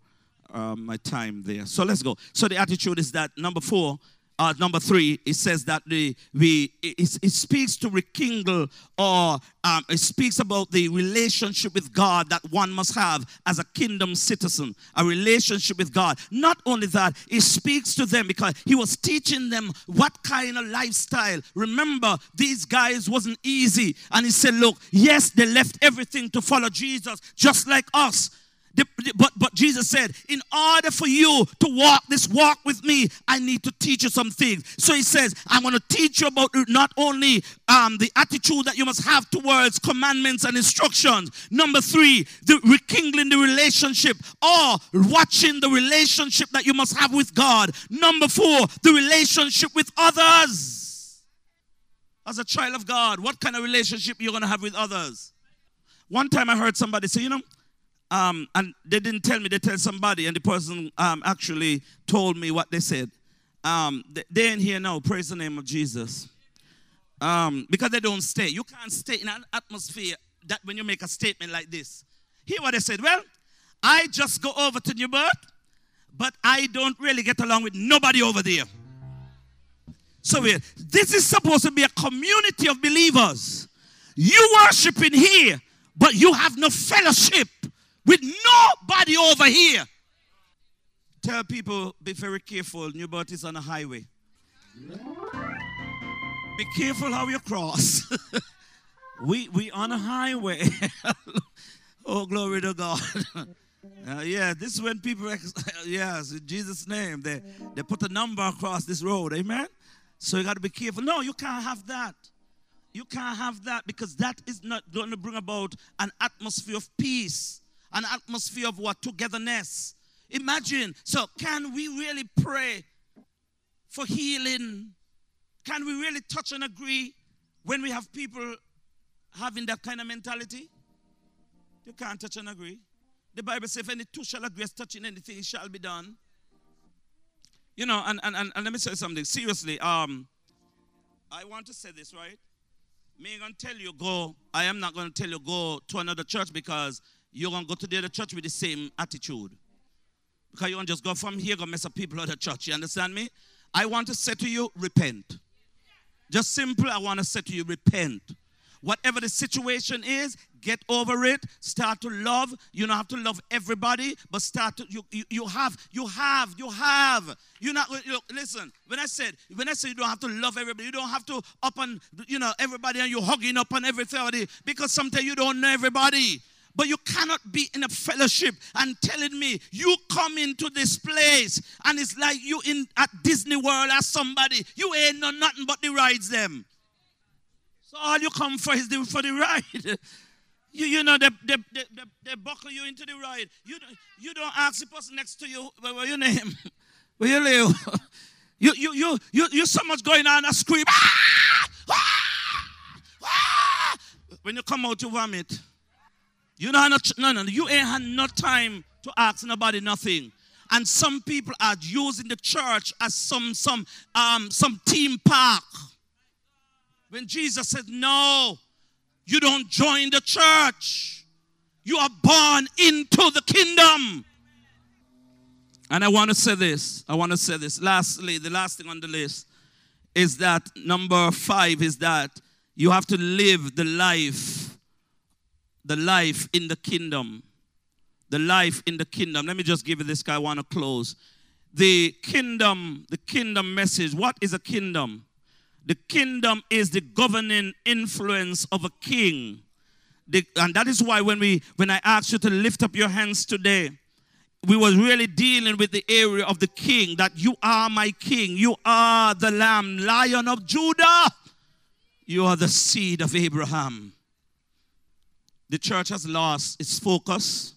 uh, my time there. So let's go. So the attitude is that number four, uh, number three, it says that the, we, it, it speaks to rekindle, or um, it speaks about the relationship with God that one must have as a kingdom citizen, a relationship with God. Not only that, it speaks to them because he was teaching them what kind of lifestyle. Remember, these guys wasn't easy. And he said, look, yes, they left everything to follow Jesus, just like us. The, the, but, but Jesus said, in order for you to walk this walk with me, I need to teach you some things. So he says, I'm going to teach you about not only um, the attitude that you must have towards commandments and instructions. Number three, the rekindling the relationship, or watching the relationship that you must have with God. Number four, the relationship with others. As a child of God, what kind of relationship you're going to have with others? One time I heard somebody say, you know, Um, and they didn't tell me, they tell somebody, and the person um, actually told me what they said. Um, they, they're in here now, praise the name of Jesus. Um, because they don't stay. You can't stay in an atmosphere that when you make a statement like this. Hear what they said. Well, I just go over to New Birth, but I don't really get along with nobody over there. So we're, this is supposed to be a community of believers. You worship in here, but you have no fellowship with nobody over here. Tell people, be very careful. New Birth is on a highway. Be careful how you cross. we we on a highway. Oh, glory to God. uh, yeah, this is when people, ex yes, in Jesus' name, they, they put a number across this road. Amen? So you got to be careful. No, you can't have that. You can't have that, because that is not going to bring about an atmosphere of peace. An atmosphere of what? Togetherness. Imagine. So can we really pray for healing? Can we really touch and agree when we have people having that kind of mentality? You can't touch and agree. The Bible says, if any two shall agree as touching anything, it shall be done. You know, and, and, and, and let me say something. Seriously, um, I want to say this, right? Me ain't going to tell you go. I am not going to tell you go to another church, because you're going to go to the other church with the same attitude. Because you're going to just go from here, going to mess up people out of the church. You understand me? I want to say to you, repent. Just simple, I want to say to you, repent. Whatever the situation is, get over it. Start to love. You don't have to love everybody, but start to, you, you, you have, you have, you have. You're not, you know, listen, when I said, when I said you don't have to love everybody, you don't have to up on, you know, everybody and you're hugging up on everybody, because sometimes you don't know everybody. But you cannot be in a fellowship and telling me you come into this place and it's like you in at Disney World as somebody. You ain't know nothing but the rides them. So all you come for is the, for the ride. You, you know, they, they, they, they, they buckle you into the ride. You, you don't ask the person next to you, what's your name? Where you live? You, you, you, you, you so much going on and scream. Ah! Ah! Ah! When you come out, you vomit. You don't have no, no, no, you ain't had no time to ask nobody nothing. And some people are using the church as some, some, um, some theme park. When Jesus said, no, you don't join the church. You are born into the kingdom. And I want to say this. I want to say this. Lastly, the last thing on the list is that number five is that you have to live the life. The life in the kingdom. The life in the kingdom. Let me just give you this guy. I want to close. The kingdom, the kingdom message. What is a kingdom? The kingdom is the governing influence of a king. The, and that is why when we, when I asked you to lift up your hands today, we were really dealing with the area of the king, that you are my king. You are the Lamb, Lion of Judah. You are the seed of Abraham. The church has lost its focus.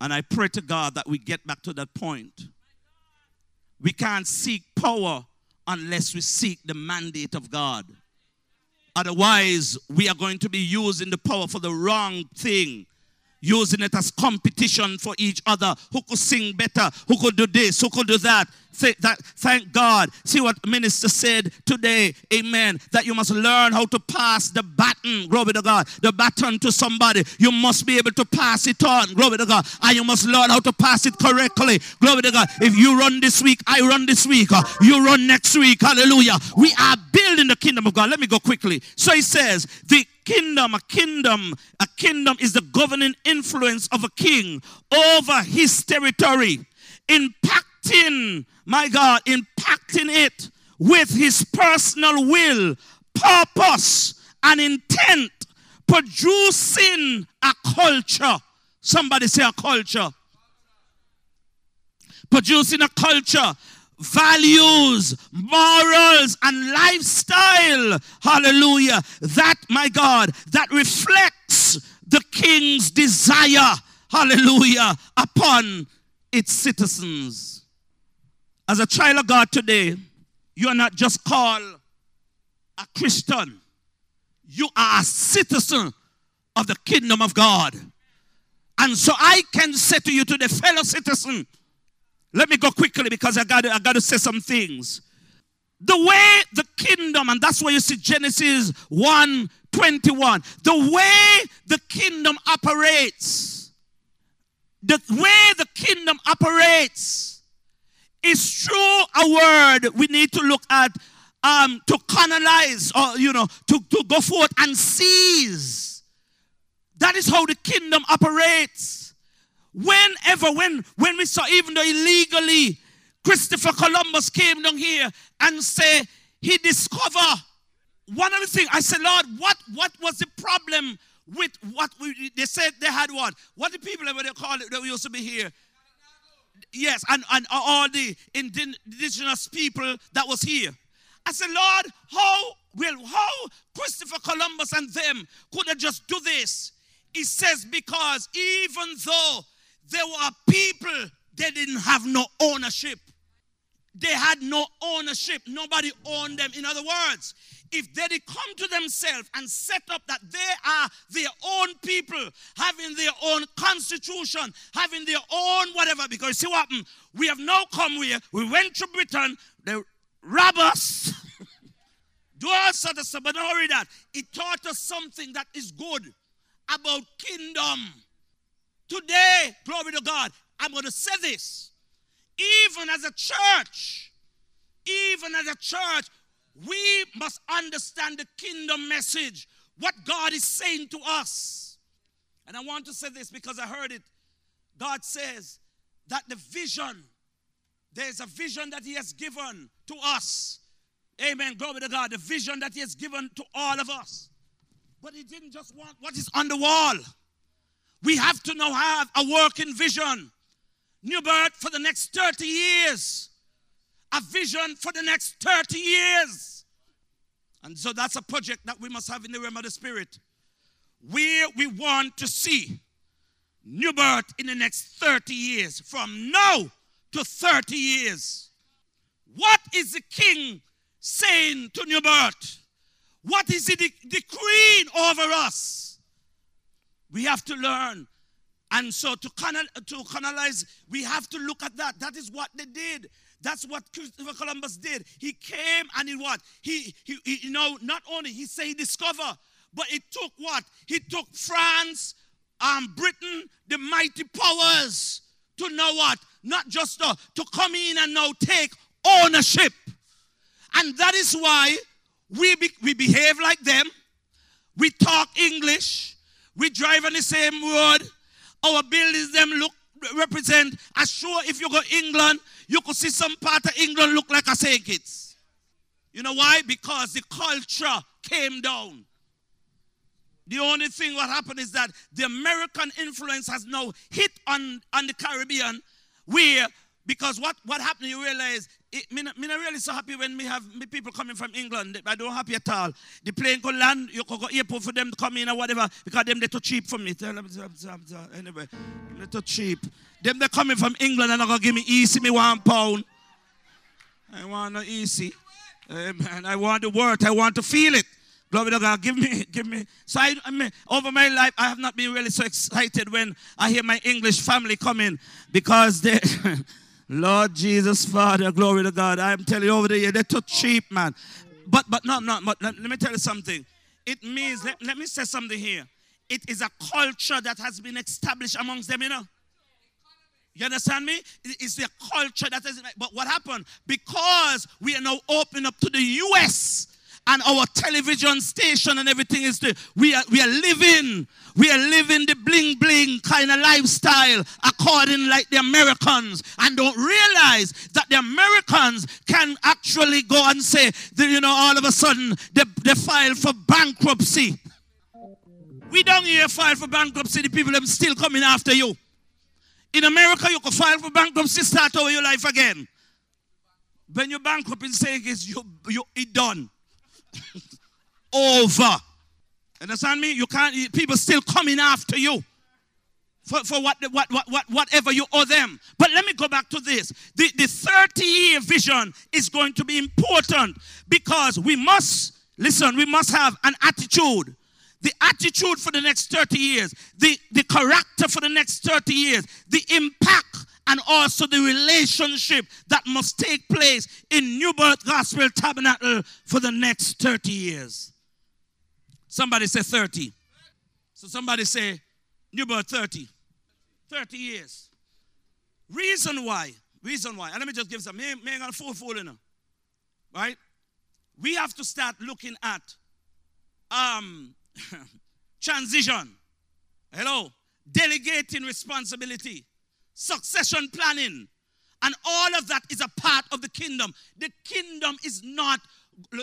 And I pray to God that we get back to that point. We can't seek power unless we seek the mandate of God. Otherwise, we are going to be using the power for the wrong thing. Using it as competition for each other. Who could sing better? Who could do this? Who could do that? Th- that? Thank God. See what minister said today. Amen. That you must learn how to pass the baton. Glory to God. The baton to somebody. You must be able to pass it on. Glory to God. And you must learn how to pass it correctly. Glory to God. If you run this week, I run this week. You run next week. Hallelujah. We are building the kingdom of God. Let me go quickly. So he says, the kingdom, a kingdom, a kingdom is the governing influence of a king over his territory, impacting, my God, impacting it with his personal will, purpose, and intent, producing a culture. Somebody say a culture. Producing a culture. Values, morals, and lifestyle, hallelujah, that, my God, that reflects the king's desire, hallelujah, upon its citizens. As a child of God today, you are not just called a Christian. You are a citizen of the kingdom of God. And so I can say to you today, fellow citizen, let me go quickly because I got I got to say some things. The way the kingdom, and that's where you see Genesis one twenty-one. The way the kingdom operates, the way the kingdom operates is through a word we need to look at, um, to canalize, or, you know, to, to go forth and seize. That is how the kingdom operates. Whenever, when, when we saw, even though illegally, Christopher Columbus came down here and say he discovered one of the things. I said, Lord, what, what was the problem with what we, they said they had what? What the people that they called it that used to be here? Yes, and, and all the indigenous people that was here. I said, Lord, how will how Christopher Columbus and them could have just do this? It says because even though There were people, they didn't have no ownership. They had no ownership. Nobody owned them. In other words, if they did come to themselves and set up that they are their own people, having their own constitution, having their own whatever, because see what happened? We have now come here. We went to Britain. They rob us. Do all sorts of stuff, but don't worry that. It taught us something that is good about kingdom. Today, glory to God, I'm going to say this. Even as a church, even as a church, we must understand the kingdom message, what God is saying to us. And I want to say this because I heard it. God says that the vision, there's a vision that he has given to us. Amen, glory to God, the vision that he has given to all of us. But he didn't just want what is on the wall. We have to now have a working vision. New birth for the next thirty years. A vision for the next thirty years. And so that's a project that we must have in the realm of the spirit. Where we want to see new birth in the next thirty years. From now to thirty years. What is the king saying to new birth? What is he de- decreeing over us? We have to learn. And so to canal- to canalize, we have to look at that. That is what they did. That's what Christopher Columbus did. He came and he what? He, he, he you know, not only he said he discovered, but it took what? He took France, um, Britain, the mighty powers to know what? Not just uh, to come in and now take ownership. And that is why we be, we behave like them. We talk English. We drive on the same road. Our buildings them look, represent, as sure if you go to England, you could see some part of England look like a Saint Kitts. You know why? Because the culture came down. The only thing what happened is that the American influence has now hit on, on the Caribbean, where, because what, what happened, you realize, it, me, me not really so happy when we have me people coming from England. I don't happy at all. The plane could land, you could go airport for them to come in or whatever, because them they're too cheap for me. Anyway, they're too cheap. Them they're coming from England and they're going to give me easy, me one pound. I want no easy. Amen. I want the word. I want to feel it. Glory to God. Give me, give me. So I, I mean, over my life, I have not been really so excited when I hear my English family come in because they... Lord Jesus, Father, glory to God. I'm telling you over the year, they're too cheap, man. But but no, no, but let me tell you something. It means, let, let me say something here. It is a culture that has been established amongst them, you know. You understand me? It's the culture that is, but what happened? Because we are now open up to the U S and our television station and everything is the, we are we are living, we are living the bling bling kind of lifestyle according like the Americans, and don't realize that the Americans can actually go and say that, you know, all of a sudden they, they file for bankruptcy. We don't here file for bankruptcy, the people them still coming after you. In America, you can file for bankruptcy, start over your life again. When you're bankrupt in saying it's you you it done. Over. Understand me? You can't, people still coming after you for, for what, what, what, what, whatever you owe them. But let me go back to this. The, the thirty-year vision is going to be important because we must, listen, we must have an attitude. The attitude for the next thirty years, the, the character for the next thirty years, the impact and also the relationship that must take place in New Birth Gospel Tabernacle for the next thirty years. Somebody say thirty. So somebody say New Birth thirty. thirty years. Reason why. Reason why. And let me just give some. Me ain't gonna fool fooling now. Right? We have to start looking at um, transition. Hello. Delegating responsibility. Succession planning, and all of that is a part of the kingdom. The kingdom is not,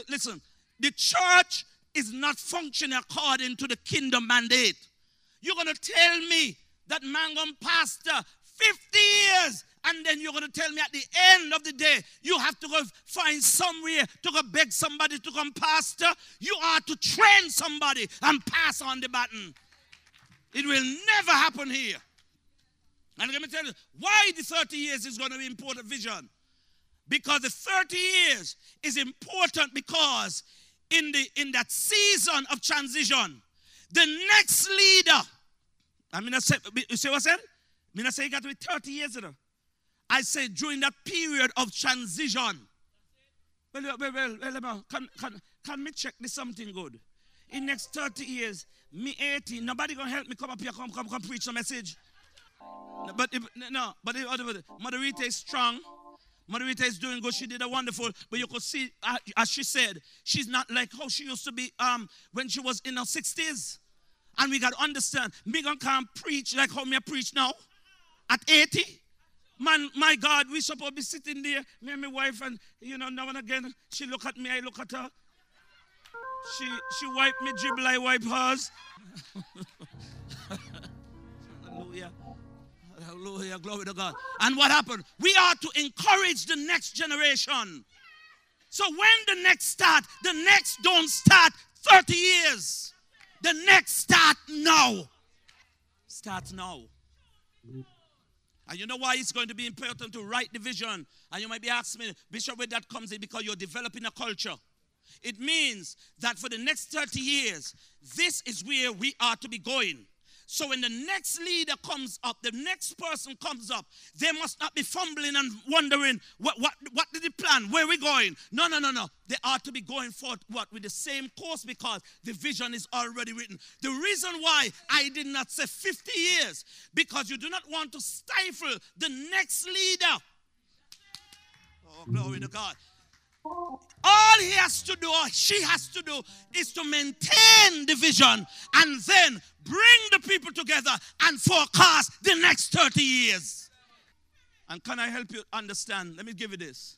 listen, the church is not functioning according to the kingdom mandate. You're going to tell me that man gone pastor fifty years, and then you're going to tell me at the end of the day, you have to go find somewhere to go beg somebody to come pastor. You are to train somebody and pass on the baton. It will never happen here. And let me tell you why the thirty years is going to be important vision. Because the thirty years is important because in, the, in that season of transition, the next leader, I mean, I say, you see what I said? I mean, I say it got to be thirty years ago. I say during that period of transition. Well, well, well, well can, can, can me check this something good? In next thirty years, me eighty, nobody going to help me come up here, come, come, come preach a message. But if, no, but if, Mother Rita is strong. Mother Rita is doing good. She did a wonderful. But you could see, as she said, she's not like how she used to be um, when she was in her sixties. And we got to understand, me going to come preach like how me preach now at eighty. Man, my God, we supposed to be sitting there, me and my wife, and, you know, now and again, she look at me, I look at her. She she wipe me dribble, I wipe hers. Hallelujah. Hallelujah. Glory to God. And what happened? We are to encourage the next generation. So when the next start, the next don't start thirty years. The next start now. Start now. And you know why it's going to be important to write the vision. And you might be asking me, Bishop, where that comes in? Because you're developing a culture. It means that for the next thirty years, this is where we are to be going. So when the next leader comes up, the next person comes up, they must not be fumbling and wondering, what, what, what did he plan? Where are we going? No, no, no, no. They are to be going forth what, with the same course because the vision is already written. The reason why I did not say fifty years, because you do not want to stifle the next leader. Oh, glory to God. All he has to do, or she has to do, is to maintain the vision and then bring the people together and forecast the next thirty years. And can I help you understand? Let me give you this.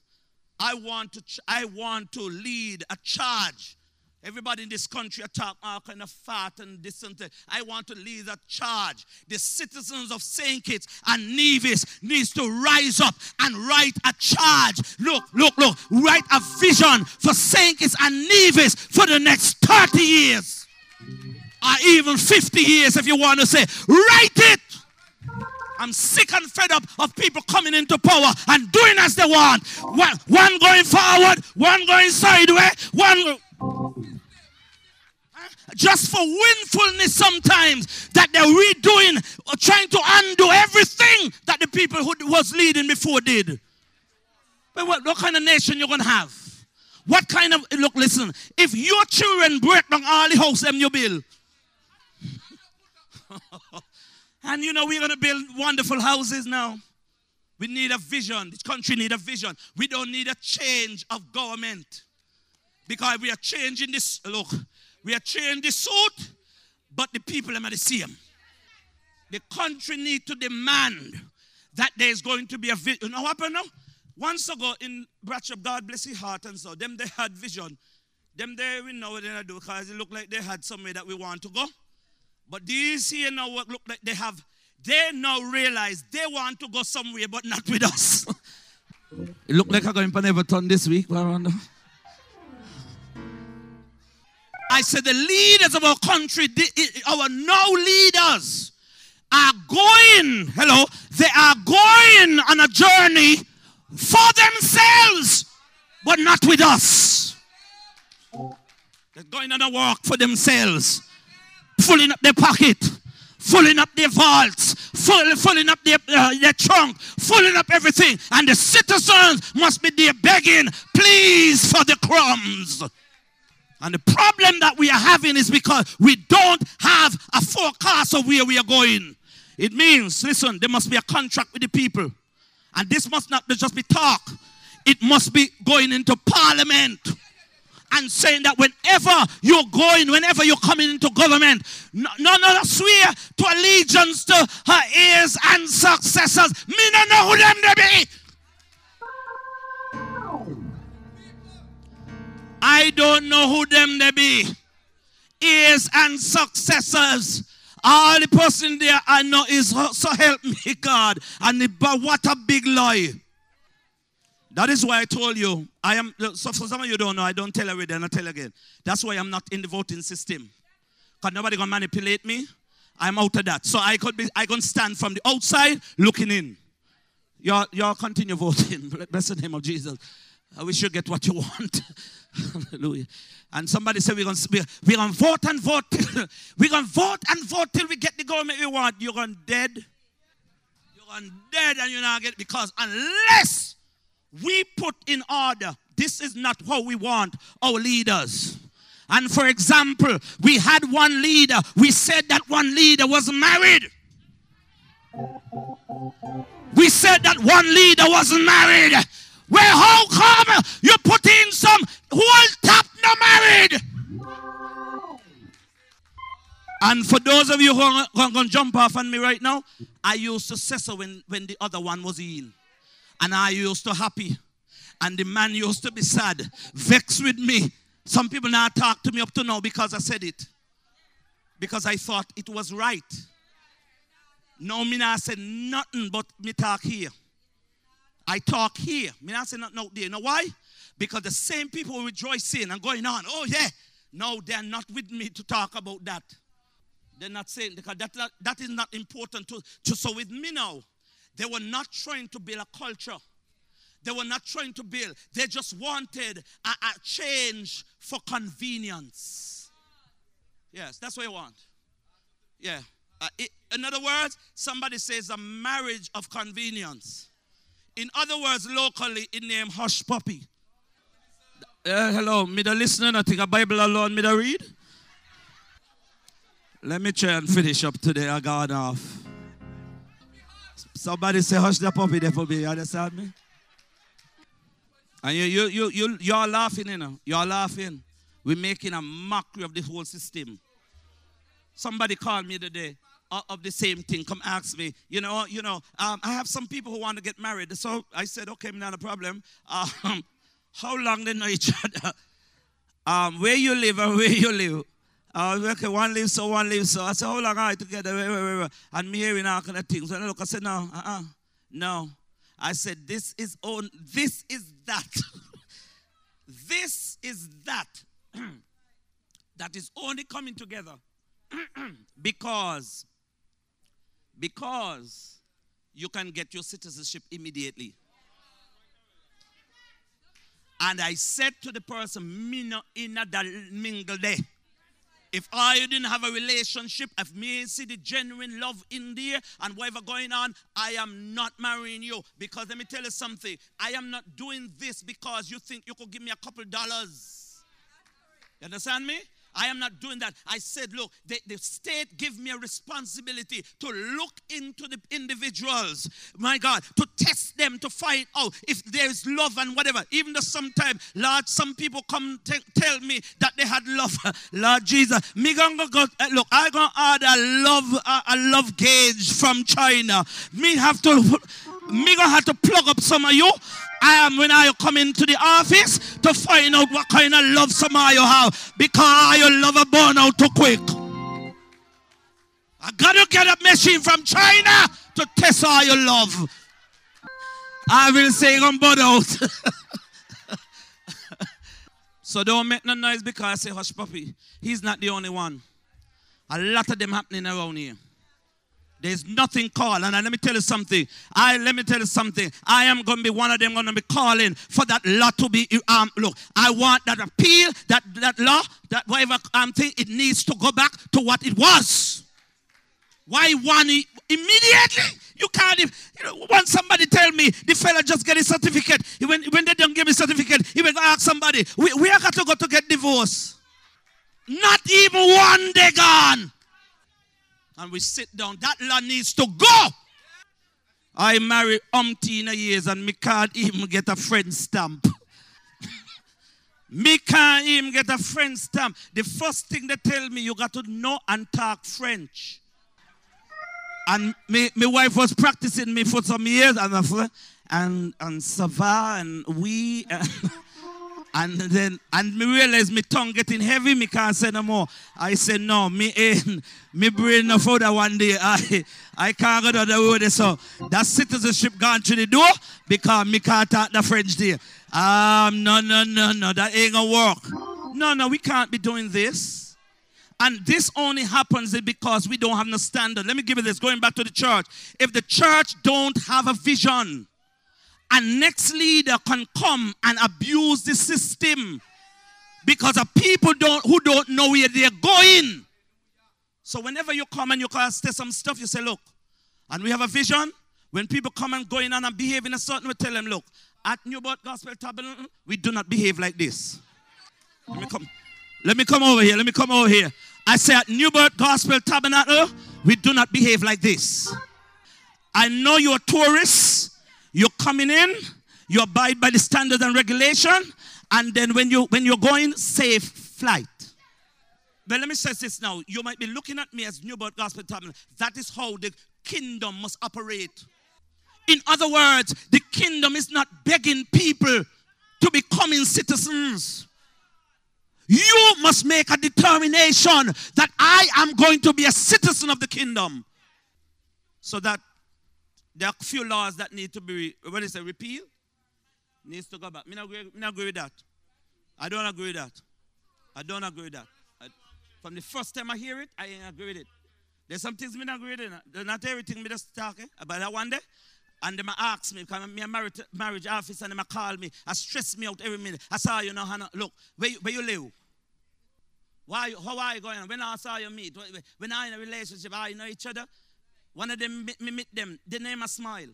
I want to, I want to lead a charge. Everybody in this country are talking all kind of fat and this and that. I want to lead a charge. The citizens of Saint Kitts and Nevis needs to rise up and write a charge. Look, look, look. Write a vision for Saint Kitts and Nevis for the next thirty years. Or even fifty years if you want to say. Write it. I'm sick and fed up of people coming into power and doing as they want. One, one going forward, one going sideways, one... Just for winfulness sometimes that they're redoing or trying to undo everything that the people who was leading before did. But what, what kind of nation you're going to have? What kind of, look, listen, if your children break down all the house them you build. And you know we're going to build wonderful houses now. We need a vision. This country need a vision. We don't need a change of government. Because we are changing this, look, we are changing the suit, but the people are not the same. The country needs to demand that there is going to be a vision. You know what happened now? Once ago in Bratchup, God bless his heart and so, them they had vision. Them there we know what they do because it looked like they had somewhere that we want to go. But these here now look like they have, they now realize they want to go somewhere but not with us. It looked like I'm going to Everton this week. I said the leaders of our country, our now leaders are going, hello, they are going on a journey for themselves, but not with us. They're going on a walk for themselves, filling up their pocket, filling up their vaults, full, filling up their, uh, their trunk, filling up everything. And the citizens must be there begging, please, for the crumbs. And the problem that we are having is because we don't have a forecast of where we are going. It means, listen, there must be a contract with the people. And this must not just be talk. It must be going into parliament and saying that whenever you're going, whenever you're coming into government, no, no, no, swear to allegiance to her heirs and successors. Me no know who them they be. I don't know who them they be. Heirs and successors. All the person there I know is, so help me God. And the, but what a big lie. That is why I told you. I am. So for some of you don't know, I don't tell already and I tell again. That's why I'm not in the voting system. Because nobody going to manipulate me. I'm out of that. So I could be, I can stand from the outside looking in. Y'all, y'all continue voting. Bless the name of Jesus. I wish you get what you want. Hallelujah. And somebody said, we're going to we're gonna vote and vote. We're going to vote and vote till we get the government we want. You're going dead. You're going dead and you're not getting it. Because unless we put in order, this is not how we want our leaders. And for example, we had one leader. We said that one leader was married. We said that one leader was married. Well, how come you put in some who are top not married? And for those of you who are going to jump off on me right now, I used to say so when, when the other one was in. And I used to happy. And the man used to be sad, vexed with me. Some people now talk to me up to now because I said it. Because I thought it was right. No, me now said nothing but me talk here. I talk here. Me not say nothing out there. You know why? Because the same people who rejoice in and going on, oh yeah, no, they're not with me to talk about that. They're not saying, because that, that, that is not important to, to, so with me now, they were not trying to build a culture. They were not trying to build. They just wanted a, a change for convenience. Yes, that's what you want. Yeah. Uh, it, in other words, somebody says a marriage of convenience. In other words, locally, it named Hush Puppy. Uh, hello, me the listener, I think a Bible alone, me the read. Let me try and finish up today, I got off. Somebody say, hush the puppy there for me, you understand me? And you, you, you, you, you're laughing, you know, you're laughing. We're making a mockery of the whole system. Somebody called me today. Of the same thing, come ask me, you know, you know, um, I have some people who want to get married. So I said, okay, not a problem. Um, how long they know each other? Um, where you live and where you live. Uh, okay, one lives so, one lives so. I said, how long are you together? Wait, wait, wait, wait. And me hearing all kind of things. And I look, I said, no, uh-uh, no. I said, this is on, this is that. This is that. That is only coming together. because Because you can get your citizenship immediately. And I said to the person, me no inna da mingle there. If I didn't have a relationship, if me see the genuine love in there and whatever going on, I am not marrying you. Because let me tell you something. I am not doing this because you think you could give me a couple dollars. You understand me? I am not doing that. I said, look, the, the state give me a responsibility to look into the individuals, my God, to test them, to find out if there is love and whatever. Even though sometimes, Lord, some people come t- tell me that they had love. Lord Jesus, me gonna go, look, I gonna add a love, a, a love gauge from China. Me have to, me gonna have to plug up some of you. I am when I come into the office to find out what kind of love some of you have, because your lover born out too quick. I gotta get a machine from China to test all your love. I will say I'm born out. So don't make no noise because I say hush puppy. He's not the only one. A lot of them happening around here. There's nothing called. And let me tell you something. I let me tell you something. I am going to be one of them going to be calling for that law to be, um, look, I want that appeal, that, that law, that whatever um, thing, it needs to go back to what it was. Why one immediately? You can't, if, you know, once somebody tell me, the fella just get his certificate. When, when they don't give me certificate, he will ask somebody, we, we are going to go to get divorced. Not even one day gone. And we sit down. That law needs to go. I married umpteen years and me can't even get a friend stamp. Me can't even get a friend stamp. The first thing they tell me, you got to know and talk French. And me, my wife was practicing me for some years. And and, and, and ça va and we... And And then, and me realize my tongue getting heavy, me can't say no more. I said, no, me ain't, me brain no further one day. I, I can't go down the road. So that citizenship gone through the door because me can't talk the French there. Um, no, no, no, no, that ain't gonna work. No, no, we can't be doing this. And this only happens because we don't have no standard. Let me give you this, going back to the church. If the church don't have a vision, a next leader can come and abuse the system because of people don't, who don't know where they're going. So whenever you come and you say some stuff, you say, look, and we have a vision. When people come and go in and behave in a certain way, tell them, look, at New Birth Gospel Tabernacle, we do not behave like this. Let me come. Let me come over here. Let me come over here. I say at New Birth Gospel Tabernacle, we do not behave like this. I know you're tourists. You're coming in. You abide by the standards and regulation. And then when, you, when you're going, safe flight. But let me say this now. You might be looking at me as New Birth Gospel Tabernacle. That is how the kingdom must operate. In other words, the kingdom is not begging people to becoming citizens. You must make a determination that I am going to be a citizen of the kingdom. So that there are a few laws that need to be, what is it, repealed? Needs to go back. I don't agree with that. I don't agree with that. I don't agree with that. I, from the first time I hear it, I ain't agree with it. There's some things I don't agree with it. Not everything I just talk about that one day. And they ask me, because I'm a marriage, marriage officer, and they call me. I stress me out every minute. I saw you now, Hannah. Look, where you, where you live? Why, how are you going? When I saw you meet, when I in a relationship, I know each other. One of them, me meet them. They name a smile.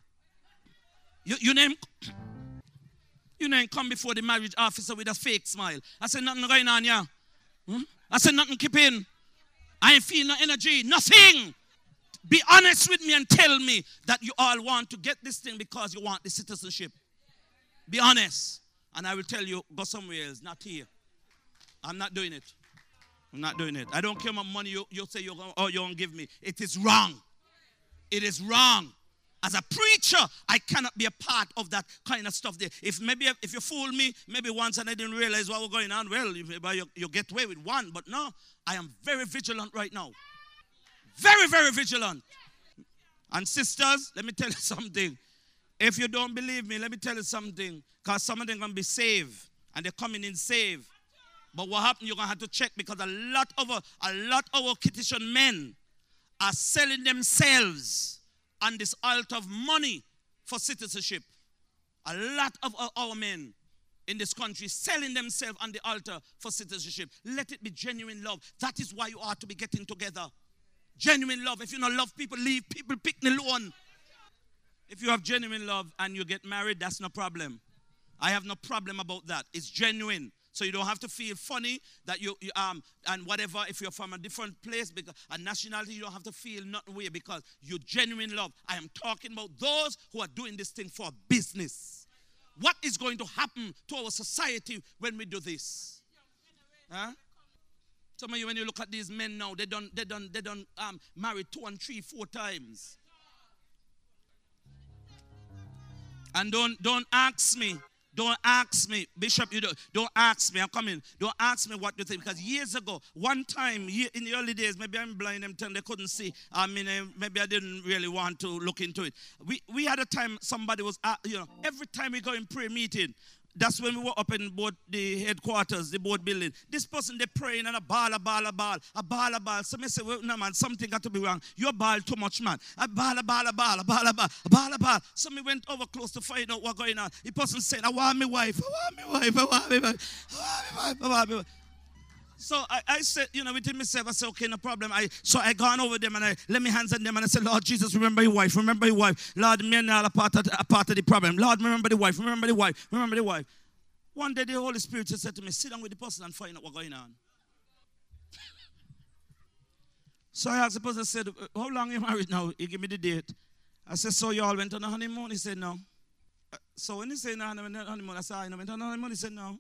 You, you name, you name come before the marriage officer with a fake smile. I said, nothing going on, yeah. Hmm? I said, nothing keeping. I ain't feel no energy, nothing. Be honest with me and tell me that you all want to get this thing because you want the citizenship. Be honest. And I will tell you, go somewhere else, not here. I'm not doing it. I'm not doing it. I don't care how much money you, you say you're going oh, to give me. It is wrong. It is wrong. As a preacher, I cannot be a part of that kind of stuff there. If maybe if you fool me, maybe once and I didn't realize what was going on, well, you, you get away with one. But no, I am very vigilant right now. Very, very vigilant. And sisters, let me tell you something. If you don't believe me, let me tell you something. Because some of them are going to be saved. And they're coming in saved. But what happened, you're going to have to check. Because a lot of our, a lot of our Kittian men are selling themselves on this altar of money for citizenship. A lot of our, our men in this country selling themselves on the altar for citizenship. Let it be genuine love. That is why you ought to be getting together. Genuine love. If you don't love people, leave people, pick the loan. If you have genuine love and you get married, that's no problem. I have no problem about that. It's genuine. So you don't have to feel funny that you, you um and whatever, if you're from a different place, because a nationality, you don't have to feel not weird because you genuine love. I am talking about those who are doing this thing for business. What is going to happen to our society when we do this? Huh? Some of you, when you look at these men now, they don't, they don't, they don't um, marry two and three, four times. And don't, don't ask me, don't ask me, Bishop, you don't, don't ask me. I'm coming. Don't ask me what you think, because years ago, one time in the early days, maybe I'm blind, them time they couldn't see. I mean, maybe I didn't really want to look into it. We, we had a time somebody was, you know, every time we go in prayer meeting. That's when we were up in board, the headquarters, the board building. This person, they're praying and a ball, a ball, a ball, a ball, a ball. Somebody say, well, no, man, something got to be wrong. You're ball too much, man. A ball, a ball, a ball, a ball, a ball, a ball, a ball. Somebody went over close to find out what's going on. The person said, I want my wife, I want my wife, I want my wife, I want my wife, I want my wife. So I, I said, you know, within myself, I said, okay, no problem. I So I gone over them and I let me hands on them and I said, Lord Jesus, remember your wife, remember your wife. Lord, me and all are part of, a part of the problem. Lord, remember the wife, remember the wife, remember the wife. One day the Holy Spirit just said to me, sit down with the person and find out what's going on. So I asked the person, I said, how long are you married now? He gave me the date. I said, so you all went on a honeymoon? He said, no. So when he said, no, I went on a honeymoon, I said, I went on a honeymoon? He said, no.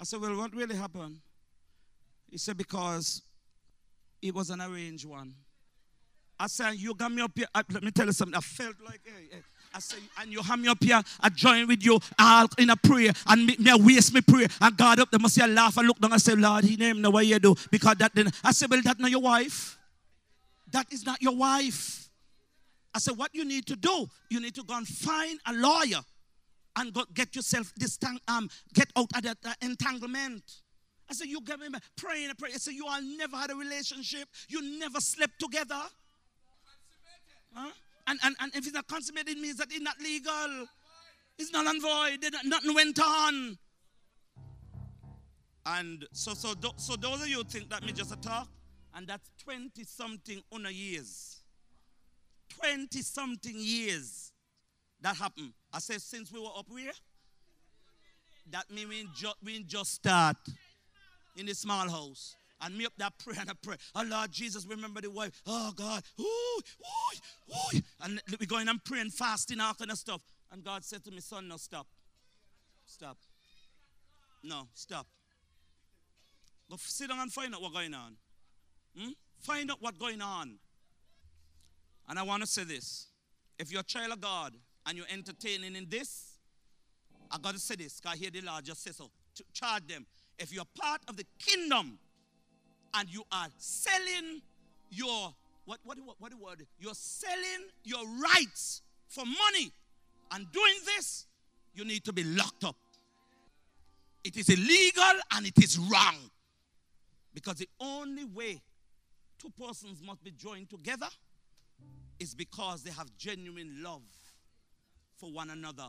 I said, well, what really happened? He said, because it was an arranged one. I said, you got me up here. I, let me tell you something. I felt like, hey, hey. I said, and you have me up here. I join with you all in a prayer. And me, me I waste me prayer. And God up there must say, I laugh. I look down. I say, Lord, he named the way you do. Because that then. I said, well, that's not your wife. That is not your wife. I said, what you need to do, you need to go and find a lawyer. And go, get yourself, this, um, get out of that uh, entanglement. I said, you get me praying and praying. I said, you all never had a relationship. You never slept together. Huh? And, and, and if it's not consummated, it means that it's not legal. It's null and void. Not, nothing went on. And so, so, do, so those of you who think that me just a talk, and that's twenty-something on a years. twenty-something years that happened. I said, since we were up here, that means we ain't, ju we ain't just start in the small house. And me up that prayer and I pray. Oh, Lord Jesus, remember the wife. Oh, God. Ooh, ooh, ooh. And we're going and praying, fasting, all kind of stuff. And God said to me, son, no, stop. Stop. No, stop. Go sit down and find out what's going on. Hmm? Find out what's going on. And I want to say this. If you're a child of God and you're entertaining in this, I got to say this, because I hear the Lord just say so. To charge them. If you're part of the kingdom and you are selling your, what, what, what, what the word? You're selling your rights for money and doing this, you need to be locked up. It is illegal and it is wrong. Because the only way two persons must be joined together is because they have genuine love for one another.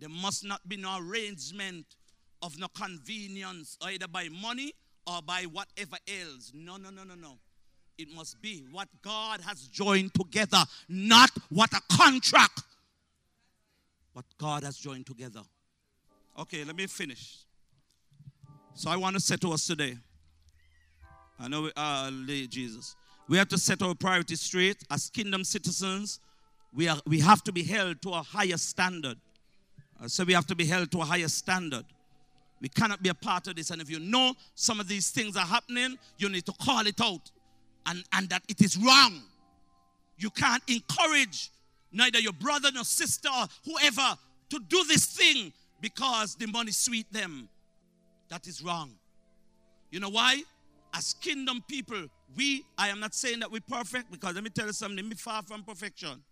There must not be no arrangement of no convenience, either by money or by whatever else. No, no, no, no, no. It must be what God has joined together, not what a contract. What God has joined together. Okay, let me finish. So I want to say to us today, I know, we, uh, Jesus, we have to set our priorities straight. As kingdom citizens, we, are, we have to be held to a higher standard. Uh, so we have to be held to a higher standard. We cannot be a part of this. And if you know some of these things are happening, you need to call it out. And, and that it is wrong. You can't encourage neither your brother nor sister or whoever to do this thing because the money sweet them. That is wrong. You know why? As kingdom people, we, I am not saying that we're perfect, because let me tell you something, we're far from perfection.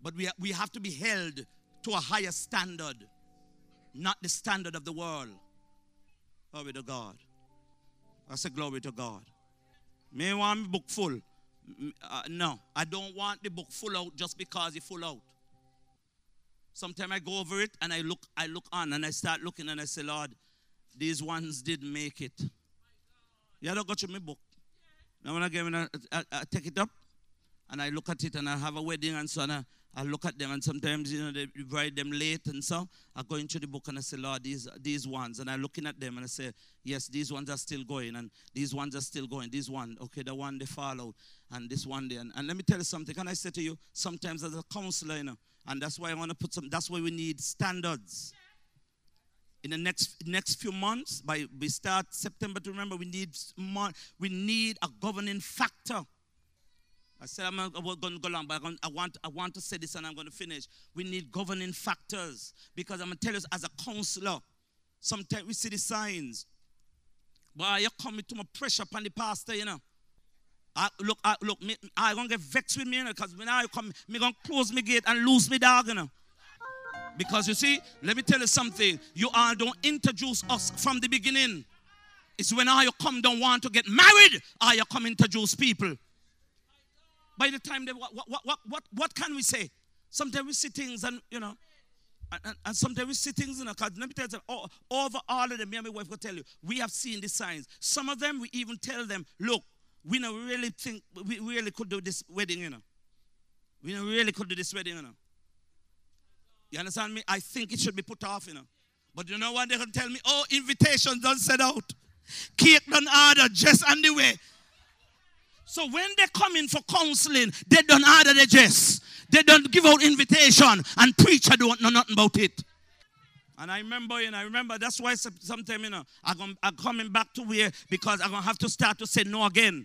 But we, we have to be held to a higher standard, not the standard of the world. Glory to God. I say glory to God. May I want my book full? Uh, no, I don't want the book full out just because it's full out. Sometimes I go over it and I look, I look on and I start looking and I say, Lord, these ones did make it. Yeah, I don't got you my book. Now when I, give a, I, I take it up and I look at it and I have a wedding and so on. I, I look at them and sometimes, you know, they write them late and so. I go into the book and I say, Lord, these, these ones. And I'm looking at them and I say, yes, these ones are still going and these ones are still going. This one, okay, the one they follow and this one there. And, and let me tell you something. Can I say to you, sometimes as a counselor, you know, and that's why I want to put some, that's why we need standards. In the next next few months, by we start September to remember, we need we need a governing factor. I said I'm going to go long, but I want I want to say this, and I'm going to finish. We need governing factors, because I'm going to tell you, as a counselor, sometimes we see the signs. But you're coming to my pressure upon the pastor, you know. I, look, I, look, me, I gonna get vexed with me, you know, because when I come, me gonna close my gate and lose my dog, you know. Because you see, let me tell you something. You all don't introduce us from the beginning. It's when all you come don't want to get married, all you come introduce people. By the time they, what, what, what, what, what can we say? Sometimes we see things and, you know, and, and, and sometimes we see things, you know, because let me tell you, oh, over all of them, me and my wife will tell you, we have seen the signs. Some of them, we even tell them, look, we don't really think, we really could do this wedding, you know. We don't really could do this wedding, you know. You understand me? I think it should be put off, you know. But you know what they can tell me? Oh, invitations done set out. Cake done order, dress on the way. So when they come in for counseling, they don't order the dress. They don't give out invitation. And preacher don't know nothing about it. And I remember, you know, I remember that's why sometimes, you know, I'm, I'm coming back to where, because I'm going to have to start to say no again.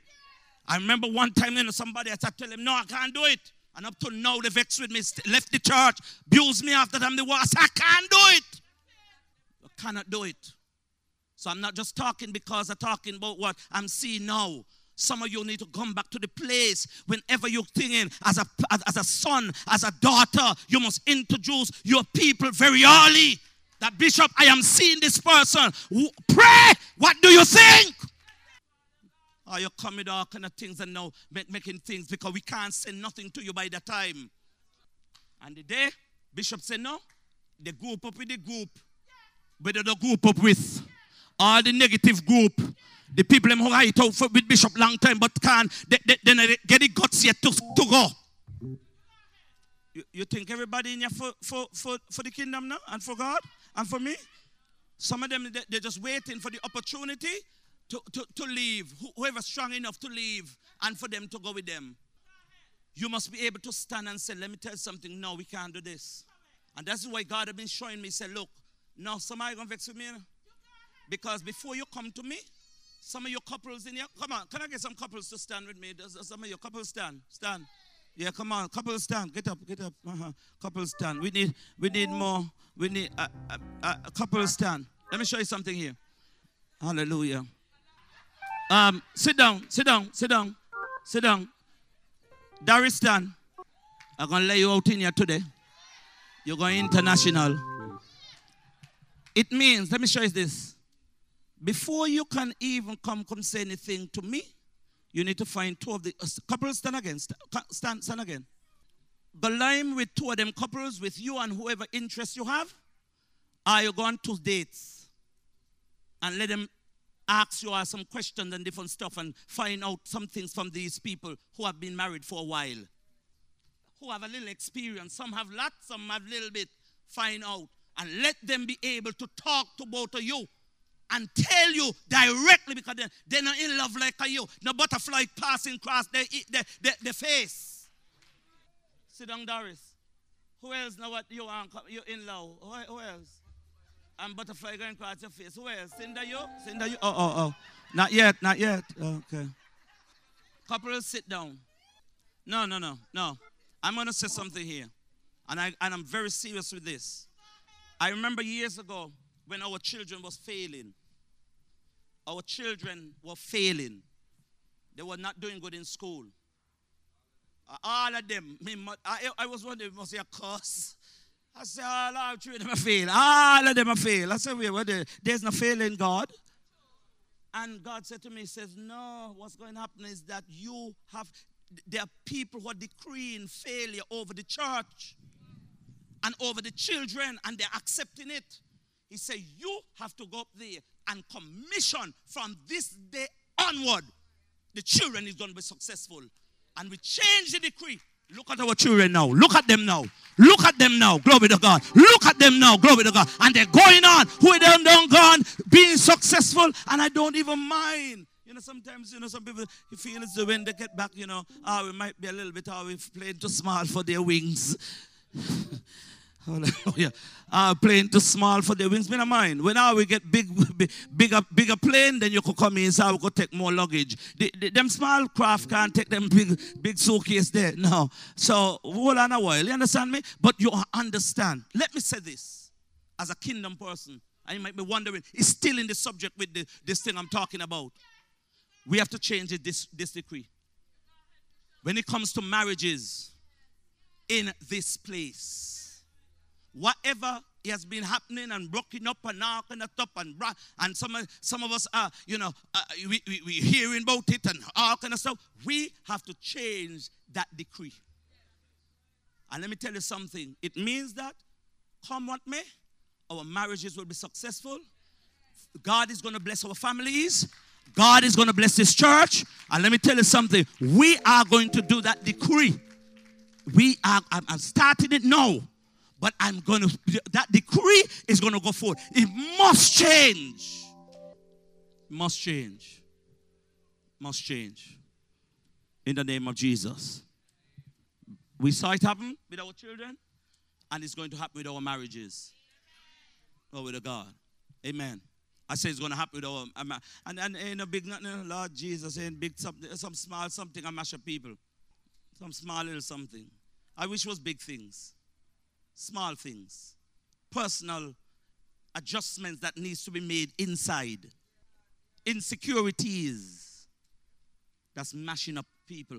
I remember one time, you know, somebody, I started telling him, no, I can't do it. And up to now, they vexed with me, left the church, abused me after them. They were, I said, I can't do it. I cannot do it. So I'm not just talking because I'm talking about what I'm seeing now. Some of you need to come back to the place whenever you're thinking as a, as, as a son, as a daughter, you must introduce your people very early That bishop, I am seeing this person. Pray. What do you think? Or you come with all kind of things and now make, making things because we can't say nothing to you by the time. And the day, bishop said no, the group up with the group. Whether the group up with all the negative group, the people who write out for, with bishop long time but can't, they, they, they, they get the guts yet to, to go. You, you think everybody in here for, for, for, for the kingdom now and for God and for me? Some of them, they, they're just waiting for the opportunity to, to, to leave. Whoever's strong enough to leave and for them to go with them. You must be able to stand and say, let me tell you something. No, we can't do this. And that's why God has been showing me. Say, look, no, somebody going to vex with me. Because before you come to me, some of your couples in here, come on, can I get some couples to stand with me? Does some of your couples stand? Stand. Yeah, come on, couples stand. Get up, get up. Uh-huh. Couples stand. We need, we need more. We need a uh, uh, uh, couples stand. Let me show you something here. Hallelujah. Um, sit down, sit down, sit down, sit down. Doris, stand. I'm going to lay you out in here today. You're going international. It means, let me show you this. Before you can even come, come say anything to me, you need to find two of the uh, couples. Stand again. Stand, stand again. Belime with two of them couples, with you and whoever interest you have. Are you going to dates? And let them ask you some questions and different stuff and find out some things from these people who have been married for a while, who have a little experience. Some have lots, some have a little bit. Find out and let them be able to talk to both of you and tell you directly, because they're, they're not in love like you. No butterfly passing across their, their, their, their face. Sit down, Doris. Who else know what you are? You're in love. Who, who else? And butterfly going across your face. Who else? Cinder, you? Cinder, you? Oh, oh, oh. Not yet, not yet. Okay. Couples, sit down. No, no, no, no. I'm going to say something here. And, I, and I'm very serious with this. I remember years ago when our children was failing. Our children were failing. They were not doing good in school. All of them. Me, I, I was wondering, must they curse? I said, all our children are fail. All of them are fail. I said, wait, what? There's no failing God. And God said to me, he says, no, what's going to happen is that you have, there are people who are decreeing failure over the church and over the children, and they're accepting it. He said, you have to go up there and commission from this day onward. The children is going to be successful. And we change the decree. Look at our children now. Look at them now. Look at them now. Glory to God. Look at them now. Glory to God. And they're going on. Who them done gone, being successful, and I don't even mind. You know, sometimes, you know, some people, you feel it's when they get back, you know, ah, oh, we might be a little bit, ah, oh, we've played too small for their wings. Hallelujah. Uh, plane too small for the wings, me no mind. When now we get big, big, bigger, bigger plane, then you could come inside, we could take more luggage. The, the, them small craft can't take them big, big suitcase there. No. So hold on a while. You understand me? But you understand. Let me say this, as a kingdom person, and you might be wondering, it's still in the subject with the, this thing I'm talking about. We have to change it, this this decree. When it comes to marriages, in this place. Whatever has been happening and broken up and now kind of top and bra and some some of us are, you know, uh, we, we we hearing about it and all kind of stuff. We have to change that decree. And let me tell you something. It means that, come what may, our marriages will be successful. God is going to bless our families. God is going to bless this church. And let me tell you something. We are going to do that decree. We are. I'm, I'm starting it now. But I'm going to, that decree is going to go forward. It must change. Must change. Must change. In the name of Jesus. We saw it happen with our children, and it's going to happen with our marriages. Oh, with God. Amen. I say it's going to happen with our, and, and ain't a big, nothing, Lord Jesus, ain't big, some, some small something, I mash up people. Some small little something. I wish it was big things. Small things, personal adjustments that needs to be made inside, insecurities that's mashing up people.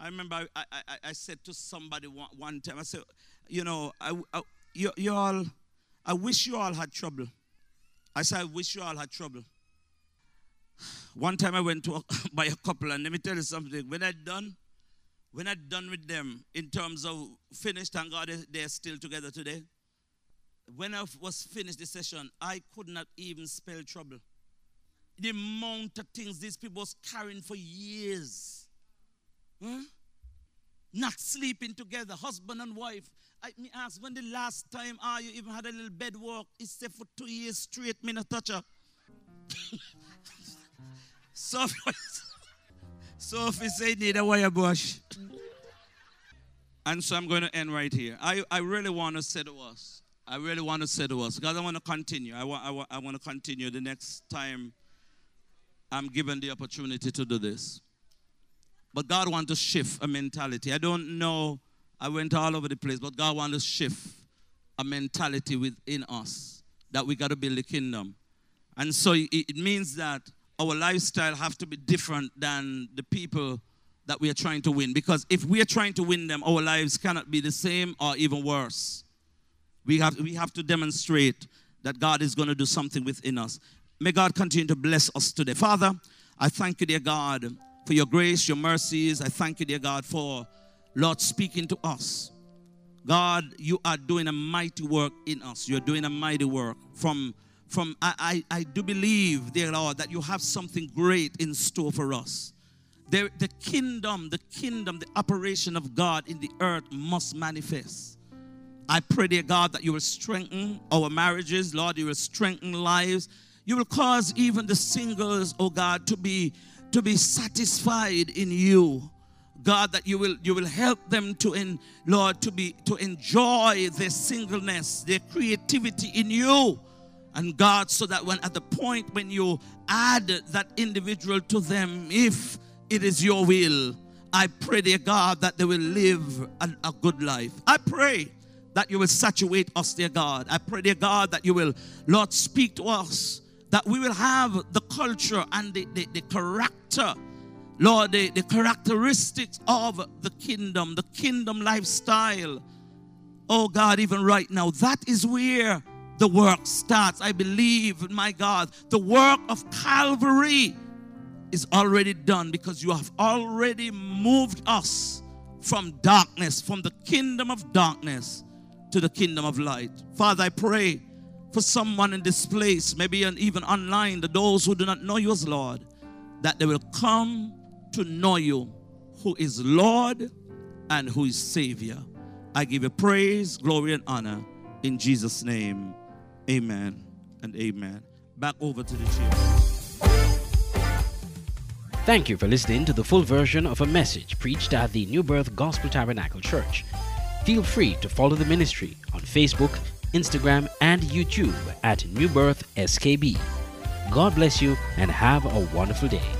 I remember I, I, I said to somebody one, one time, I said, you know, I, I, you, you all, I wish you all had trouble. I said, I wish you all had trouble. One time I went to a, by a couple, and let me tell you something. When I done, when I done with them in terms of finished, thank God they are still together today. When I was finished the session, I could not even spell trouble. The amount of things these people was carrying for years. Huh? Not sleeping together, husband and wife. I me ask, when the last time ah, you even had a little bed walk? It's said for two years straight, me not touch her. Sophie, Sophie said, need a wire brush. And so I'm going to end right here. I, I really want to say to us, I really want to say to us, because I want to continue. I want, I want, I want to continue the next time I'm given the opportunity to do this. But God wants to shift a mentality. I don't know, I went all over the place, but God wants to shift a mentality within us that we got to build the kingdom. And so it, it means that our lifestyle have to be different than the people that we are trying to win. Because if we are trying to win them, our lives cannot be the same or even worse. We have, we have to demonstrate that God is going to do something within us. May God continue to bless us today. Father, I thank you, dear God, for your grace, your mercies. I thank you, dear God, for, Lord, speaking to us. God, you are doing a mighty work in us. You're doing a mighty work. From, from I, I, I do believe, dear Lord, that you have something great in store for us. The, the kingdom, the kingdom, the operation of God in the earth must manifest. I pray, dear God, that you will strengthen our marriages. Lord, you will strengthen lives. You will cause even the singles, oh God, to be to be satisfied in you, God, that you will you will help them to in Lord to be to enjoy their singleness, their creativity in you, and God, so that when at the point when you add that individual to them, if it is your will, I pray, dear God, that they will live a, a good life. I pray that you will saturate us, dear God. I pray, dear God, that you will, Lord, speak to us, that we will have the culture and the, the, the character, Lord, the, the characteristics of the kingdom, the kingdom lifestyle. Oh God, even right now, that is where the work starts. I believe, my God, the work of Calvary is already done because you have already moved us from darkness, from the kingdom of darkness to the kingdom of light. Father, I pray for someone in this place, maybe even online, to those who do not know you as Lord, that they will come to know you, who is Lord and who is Savior. I give you praise, glory, and honor in Jesus' name. Amen and amen. Back over to the children. Thank you for listening to the full version of a message preached at the New Birth Gospel Tabernacle Church. Feel free to follow the ministry on Facebook, Instagram, and YouTube at New Birth S K B. God bless you and have a wonderful day.